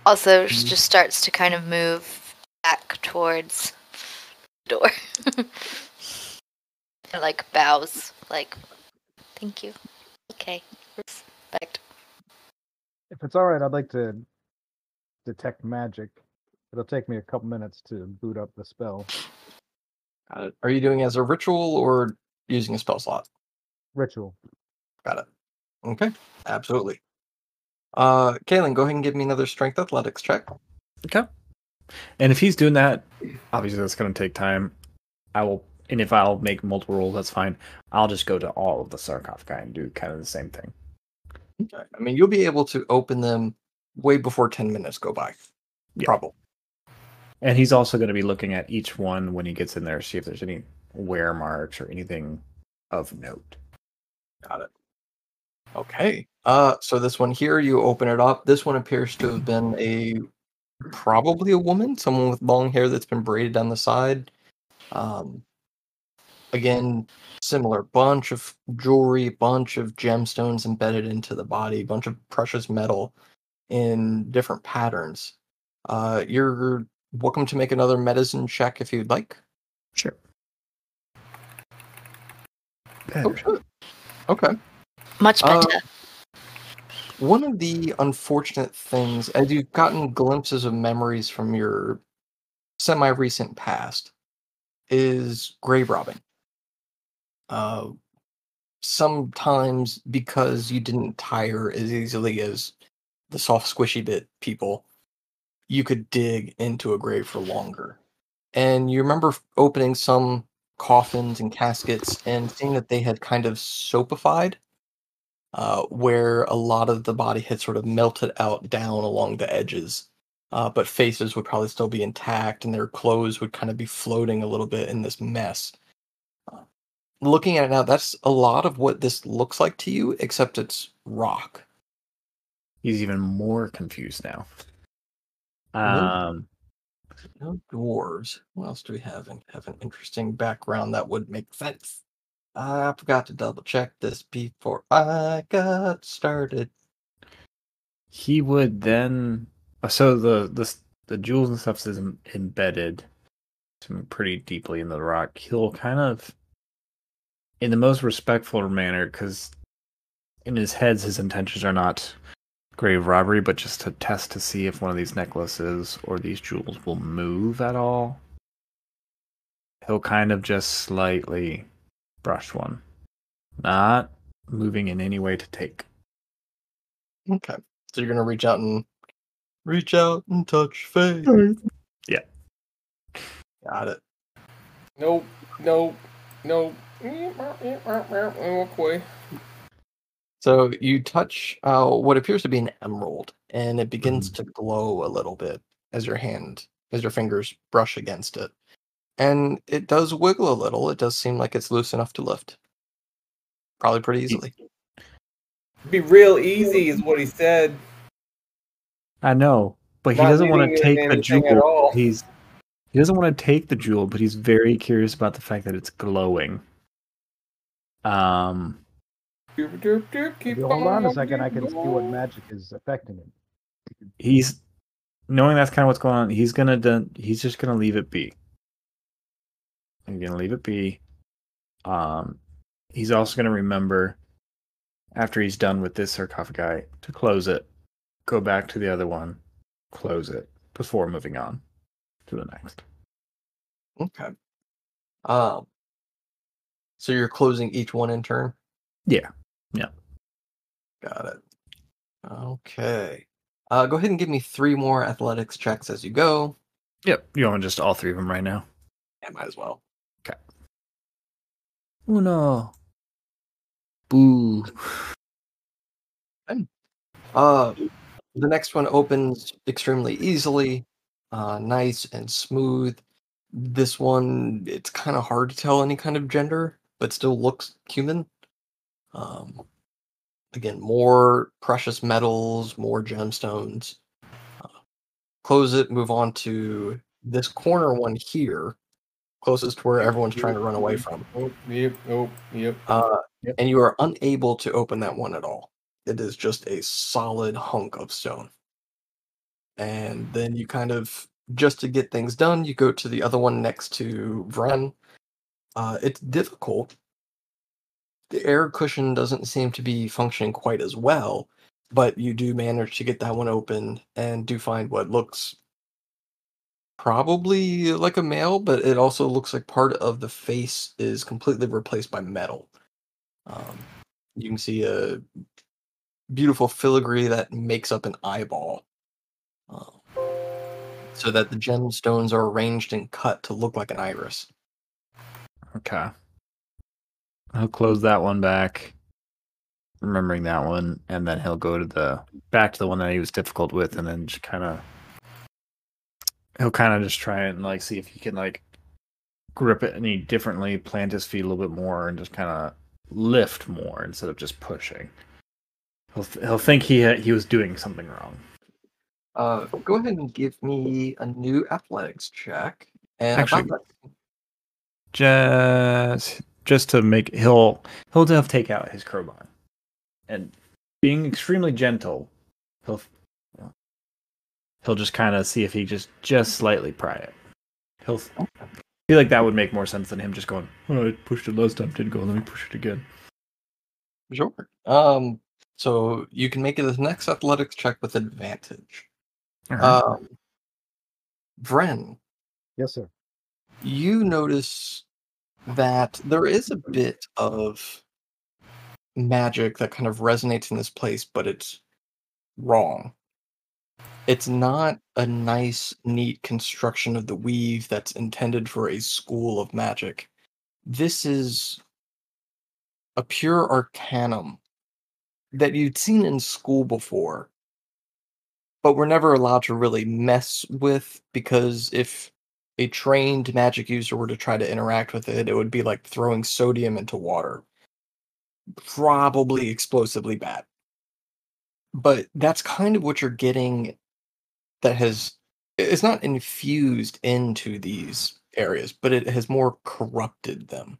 also just starts to kind of move back towards the door. And, like, bows. Like, thank you. Okay. Respect. If it's alright, I'd like to detect magic. It'll take me a couple minutes to boot up the spell. Got it. Are you doing it as a ritual or using a spell slot? Ritual. Got it. Okay. Absolutely. Kaylan, go ahead and give me another strength athletics check. Okay. And if he's doing that, obviously that's going to take time. And if I'll make multiple rolls, that's fine. I'll just go to all of the sarcophagi and do kind of the same thing. Okay. I mean, you'll be able to open them way before 10 minutes go by. Yeah. Probably. And he's also going to be looking at each one when he gets in there, see if there's any wear marks or anything of note. Got it. Okay. So this one here, you open it up. This one appears to have been probably a woman, someone with long hair that's been braided down the side. Again, similar. Bunch of jewelry, bunch of gemstones embedded into the body, bunch of precious metal in different patterns. You're welcome to make another medicine check if you'd like. Sure. Oh, sure. Okay. Much better. One of the unfortunate things, as you've gotten glimpses of memories from your semi-recent past, is grave robbing. Sometimes because you didn't tire as easily as the soft squishy bit people, you could dig into a grave for longer. And you remember opening some coffins and caskets and seeing that they had kind of soapified. Where a lot of the body had sort of melted out down along the edges. But faces would probably still be intact, and their clothes would kind of be floating a little bit in this mess. Looking at it now, that's a lot of what this looks like to you, except it's rock. He's even more confused now. No dwarves. What else do we have? And have an interesting background that would make sense. I forgot to double check this before I got started. He would then... So the jewels and stuff is embedded pretty deeply in the rock. He'll kind of, in the most respectful manner, because in his head his intentions are not grave robbery, but just to test to see if one of these necklaces or these jewels will move at all. He'll kind of just slightly... brush one, not moving in any way to take. Okay, so you're gonna reach out and touch face. Yeah, got it. Nope. Walk away. So you touch what appears to be an emerald, and it begins to glow a little bit as your fingers brush against it. And it does wiggle a little. It does seem like it's loose enough to lift. Probably pretty easily. It'd be real easy is what he said. I know, but he doesn't want to take the jewel. He doesn't want to take the jewel, but he's very curious about the fact that it's glowing. Hold on a second, I can see what magic is affecting him. He's knowing that's kind of what's going on. He's just gonna leave it be. I'm going to leave it be. He's also going to remember, after he's done with this sarcophagi, to close it, go back to the other one, close it, before moving on to the next. Okay. So you're closing each one in turn? Yeah. Yeah. Got it. Okay. Go ahead and give me 3 more athletics checks as you go. Yep. You want just all 3 of them right now? Yeah, might as well. Okay. Uno. Boo. The next one opens extremely easily, nice and smooth. This one, it's kind of hard to tell any kind of gender, but still looks human. Again, more precious metals, more gemstones. Close it, move on to this corner one here. Closest to where everyone's trying to run away from. Yep. And you are unable to open that one at all. It is just a solid hunk of stone. and then you kind of, just to get things done, you go to the other one next to Wren. It's difficult. The air cushion doesn't seem to be functioning quite as well, but you do manage to get that one open and do find what looks probably like a male, but it also looks like part of the face is completely replaced by metal. You can see a beautiful filigree that makes up an eyeball. So that the gemstones are arranged and cut to look like an iris. Okay. He'll close that one back, remembering that one, and then he'll go to the back to the one that he was difficult with, and then just kind of he'll kind of just try and like see if he can like grip it any differently, plant his feet a little bit more, and just kind of lift more instead of just pushing. He'll think he was doing something wrong. Go ahead and give me a new athletics check. And actually, just to make he'll take out his crowbar, and being extremely gentle, he'll just kind of see if he just slightly pry it. He'll feel like that would make more sense than him just going, "Oh, I pushed it last time, didn't go. Let me push it again." Sure. So you can make it the next athletics check with advantage. Uh-huh. Bren. Yes, sir. You notice that there is a bit of magic that kind of resonates in this place, but it's wrong. It's not a nice, neat construction of the weave that's intended for a school of magic. This is a pure arcanum that you'd seen in school before, but were never allowed to really mess with, because if a trained magic user were to try to interact with it, it would be like throwing sodium into water. Probably explosively bad. But that's kind of what you're getting that has... It's not infused into these areas, but it has more corrupted them.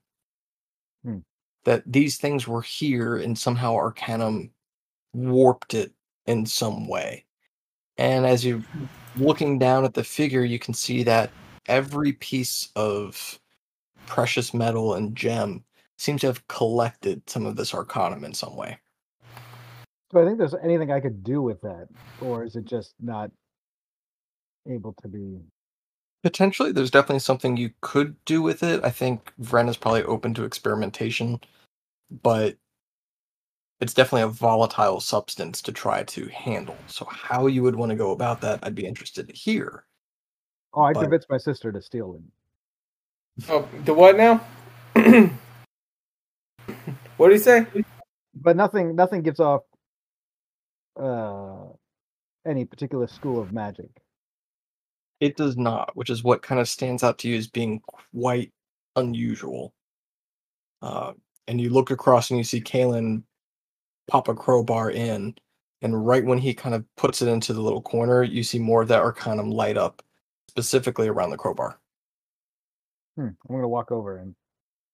Hmm. That these things were here and somehow Arcanum warped it in some way. And as you're looking down at the figure, you can see that every piece of precious metal and gem seems to have collected some of this Arcanum in some way. Do I think there's anything I could do with that? Or is it just not able to be... Potentially, there's definitely something you could do with it. I think Wren is probably open to experimentation, but it's definitely a volatile substance to try to handle. So how you would want to go about that, I'd be interested to hear. Oh, I'd convince my sister to steal it. Oh, the what now? What did he say? But nothing gives off any particular school of magic. It does not, which is what kind of stands out to you as being quite unusual. And you look across and you see Kaylan pop a crowbar in, and right when he kind of puts it into the little corner, you see more of that Arcanum light up, specifically around the crowbar. I'm going to walk over and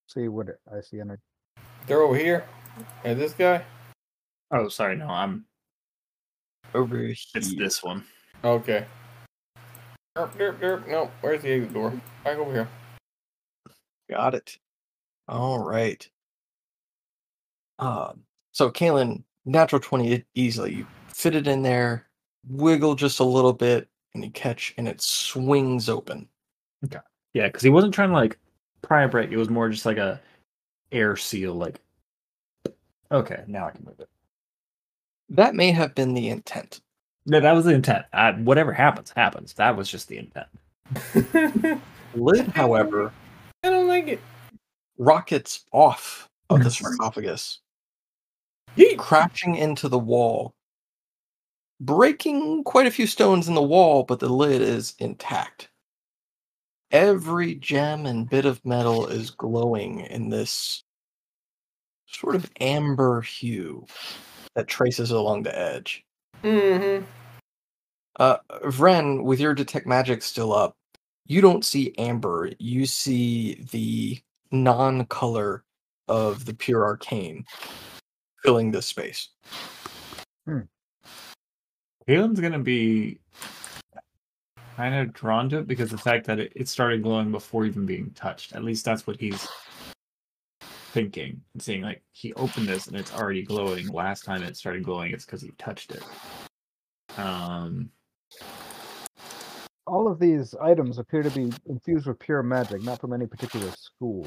see what I see in it. They're over here? And this guy? Oh, sorry, no, I'm... over here. It's this one. Okay. No, where's the exit door? Back over here. Got it. All right. So Kaylan, natural 20 easily. You fit it in there, wiggle just a little bit, and you catch, and it swings open. Okay. Yeah, because he wasn't trying to like pry a break. It was more just like a air seal. Like, okay, now I can move it. That may have been the intent. No, that was the intent. Whatever happens, happens. That was just the intent. Lid, however... I don't like it. Rockets off of the sarcophagus. Yeet. Crashing into the wall. Breaking quite a few stones in the wall, but the lid is intact. Every gem and bit of metal is glowing in this sort of amber hue that traces along the edge. Mm-hmm. Wren, with your detect magic still up, you don't see amber. You see the non-color of the pure arcane filling this space. Kaylan's gonna be kind of drawn to it because the fact that it started glowing before even being touched. At least that's what he's thinking and seeing. Like, he opened this and it's already glowing. Last time it started glowing, it's because he touched it. All of these items appear to be infused with pure magic, not from any particular school.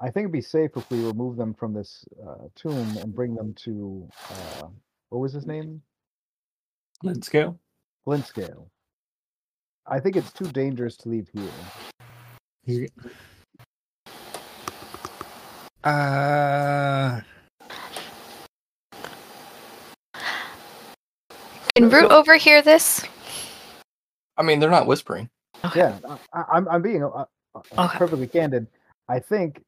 I think it'd be safe if we remove them from this tomb and bring them to what was his name? Glintscale. Glintscale. I think it's too dangerous to leave here. Can Root overhear this? I mean, they're not whispering. Okay. Yeah, I'm being perfectly candid. I think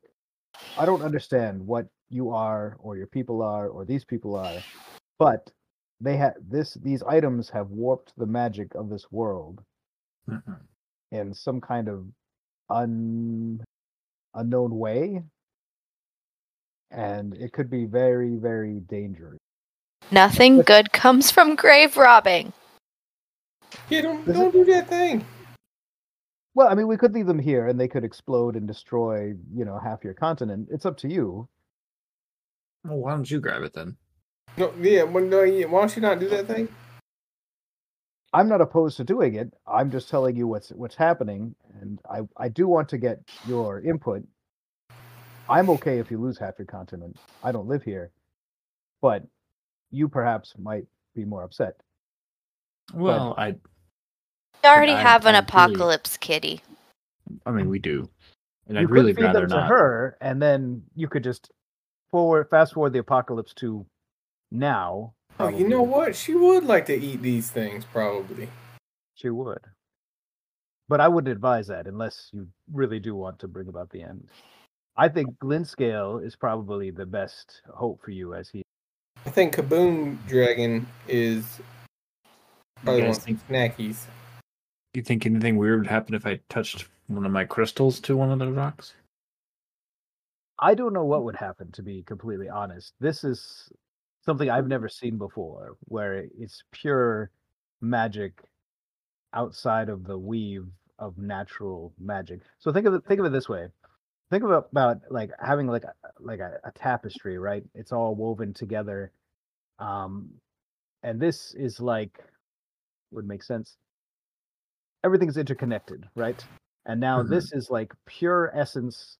I don't understand what you are, or your people are, or these people are, but they have these items have warped the magic of this world in some kind of unknown way, and it could be very, very dangerous. Nothing good comes from grave robbing. Yeah, don't do that thing. Well, I mean, we could leave them here, and they could explode and destroy, you know, half your continent. It's up to you. Well, why don't you grab it then? No, yeah, why don't you not do that thing? I'm not opposed to doing it. I'm just telling you what's happening, and I do want to get your input. I'm okay if you lose half your continent. I don't live here, but you perhaps might be more upset. Well, but we already have an apocalypse kitty. I mean, we do. And I'd really rather not. Her, and then you could just fast forward the apocalypse to now. Oh, you know what? She would like to eat these things, probably. She would. But I wouldn't advise that unless you really do want to bring about the end. I think Glintscale is probably the best hope for you as he... I think Kaboom Dragon is probably one of the snackies. You think anything weird would happen if I touched one of my crystals to one of the rocks? I don't know what would happen, to be completely honest. This is something I've never seen before, where it's pure magic outside of the weave of natural magic. So think of it this way. Think about like having like a tapestry, right? It's all woven together. And this is like, would make sense. Everything's interconnected, right? And now this is like pure essence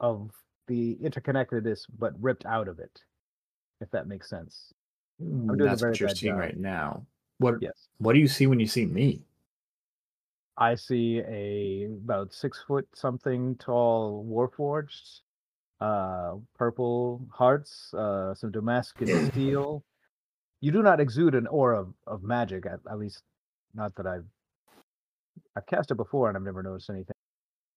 of the interconnectedness, but ripped out of it, if that makes sense. That's what you're seeing right now. What do you see when you see me? I see about 6 foot something tall Warforged, purple hearts, some Damascus steel. You do not exude an aura of magic, at least not that I've cast it before and I've never noticed anything.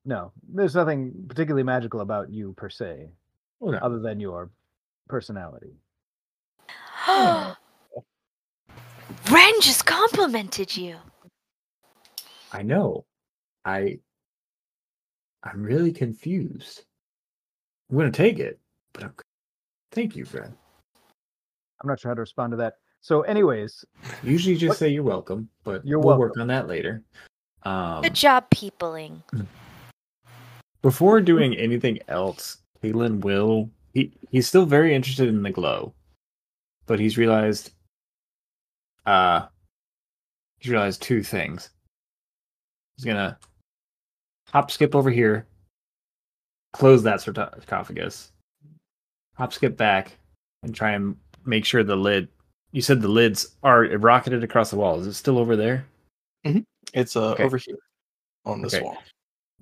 No, there's nothing particularly magical about you per se, other than your personality. Wren just complimented you. I know. I'm really confused. I'm going to take it, but thank you, Wren. I'm not sure how to respond to that. So, anyways, usually just say you're welcome, but we'll work on that later. Good job, peopling. Before doing anything else, Kaylan will. He's still very interested in the glow, but he's realized. He's realized two things. He's gonna hop, skip over here, close that sarcophagus, hop, skip back, and try and make sure the lid. You said the lids are rocketed across the wall. Is it still over there? Mm-hmm. It's over here on this wall.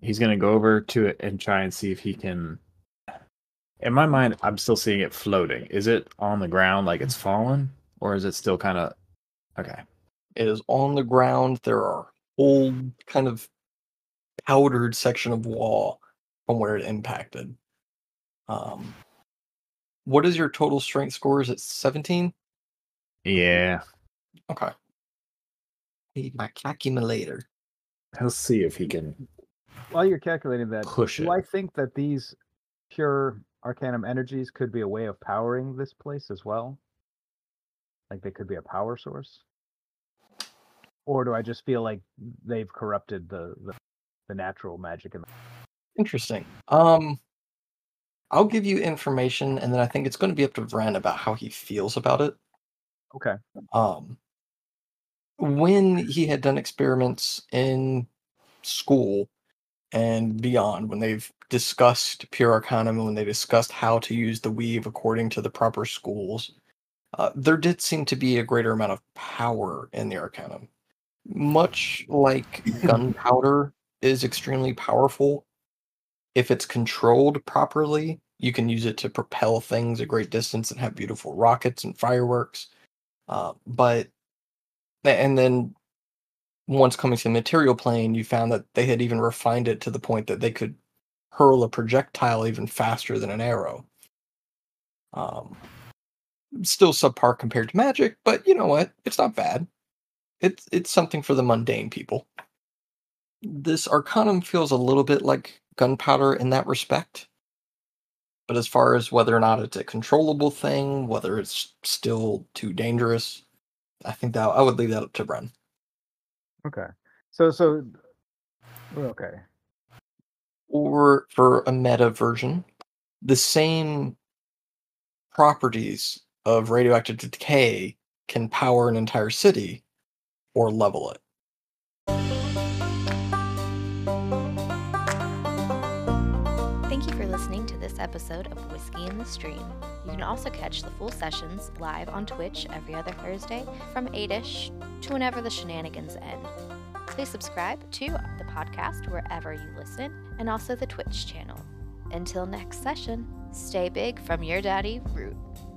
He's going to go over to it and try and see if he can... In my mind, I'm still seeing it floating. Is it on the ground like it's fallen? Or is it still kind of... Okay. It is on the ground. There are old kind of powdered section of wall from where it impacted. What is your total strength score? Is it 17? Yeah. Okay. Need my calculator. I'll see if he can. While you're calculating that, do I think that these pure Arcanum energies could be a way of powering this place as well? Like they could be a power source? Or do I just feel like they've corrupted the natural magic? Interesting. I'll give you information, and then I think it's going to be up to Vren about how he feels about it. Okay. When he had done experiments in school and beyond, when they've discussed pure arcanum and when they discussed how to use the weave according to the proper schools, there did seem to be a greater amount of power in the arcanum. Much like gunpowder is extremely powerful, if it's controlled properly, you can use it to propel things a great distance and have beautiful rockets and fireworks. And then once coming to the material plane, you found that they had even refined it to the point that they could hurl a projectile even faster than an arrow. Still subpar compared to magic, but you know what? It's not bad. It's something for the mundane people. This Arcanum feels a little bit like gunpowder in that respect. But as far as whether or not it's a controllable thing, whether it's still too dangerous, I think that I would leave that up to Bren. Okay. So okay. Or for a meta version, the same properties of radioactive decay can power an entire city or level it. Thank you for listening to this episode of Whiskey in the Stream. You can also catch the full sessions live on Twitch every other Thursday from 8-ish to whenever the shenanigans end. Please subscribe to the podcast wherever you listen and also the Twitch channel. Until next session, stay big from your daddy, Root.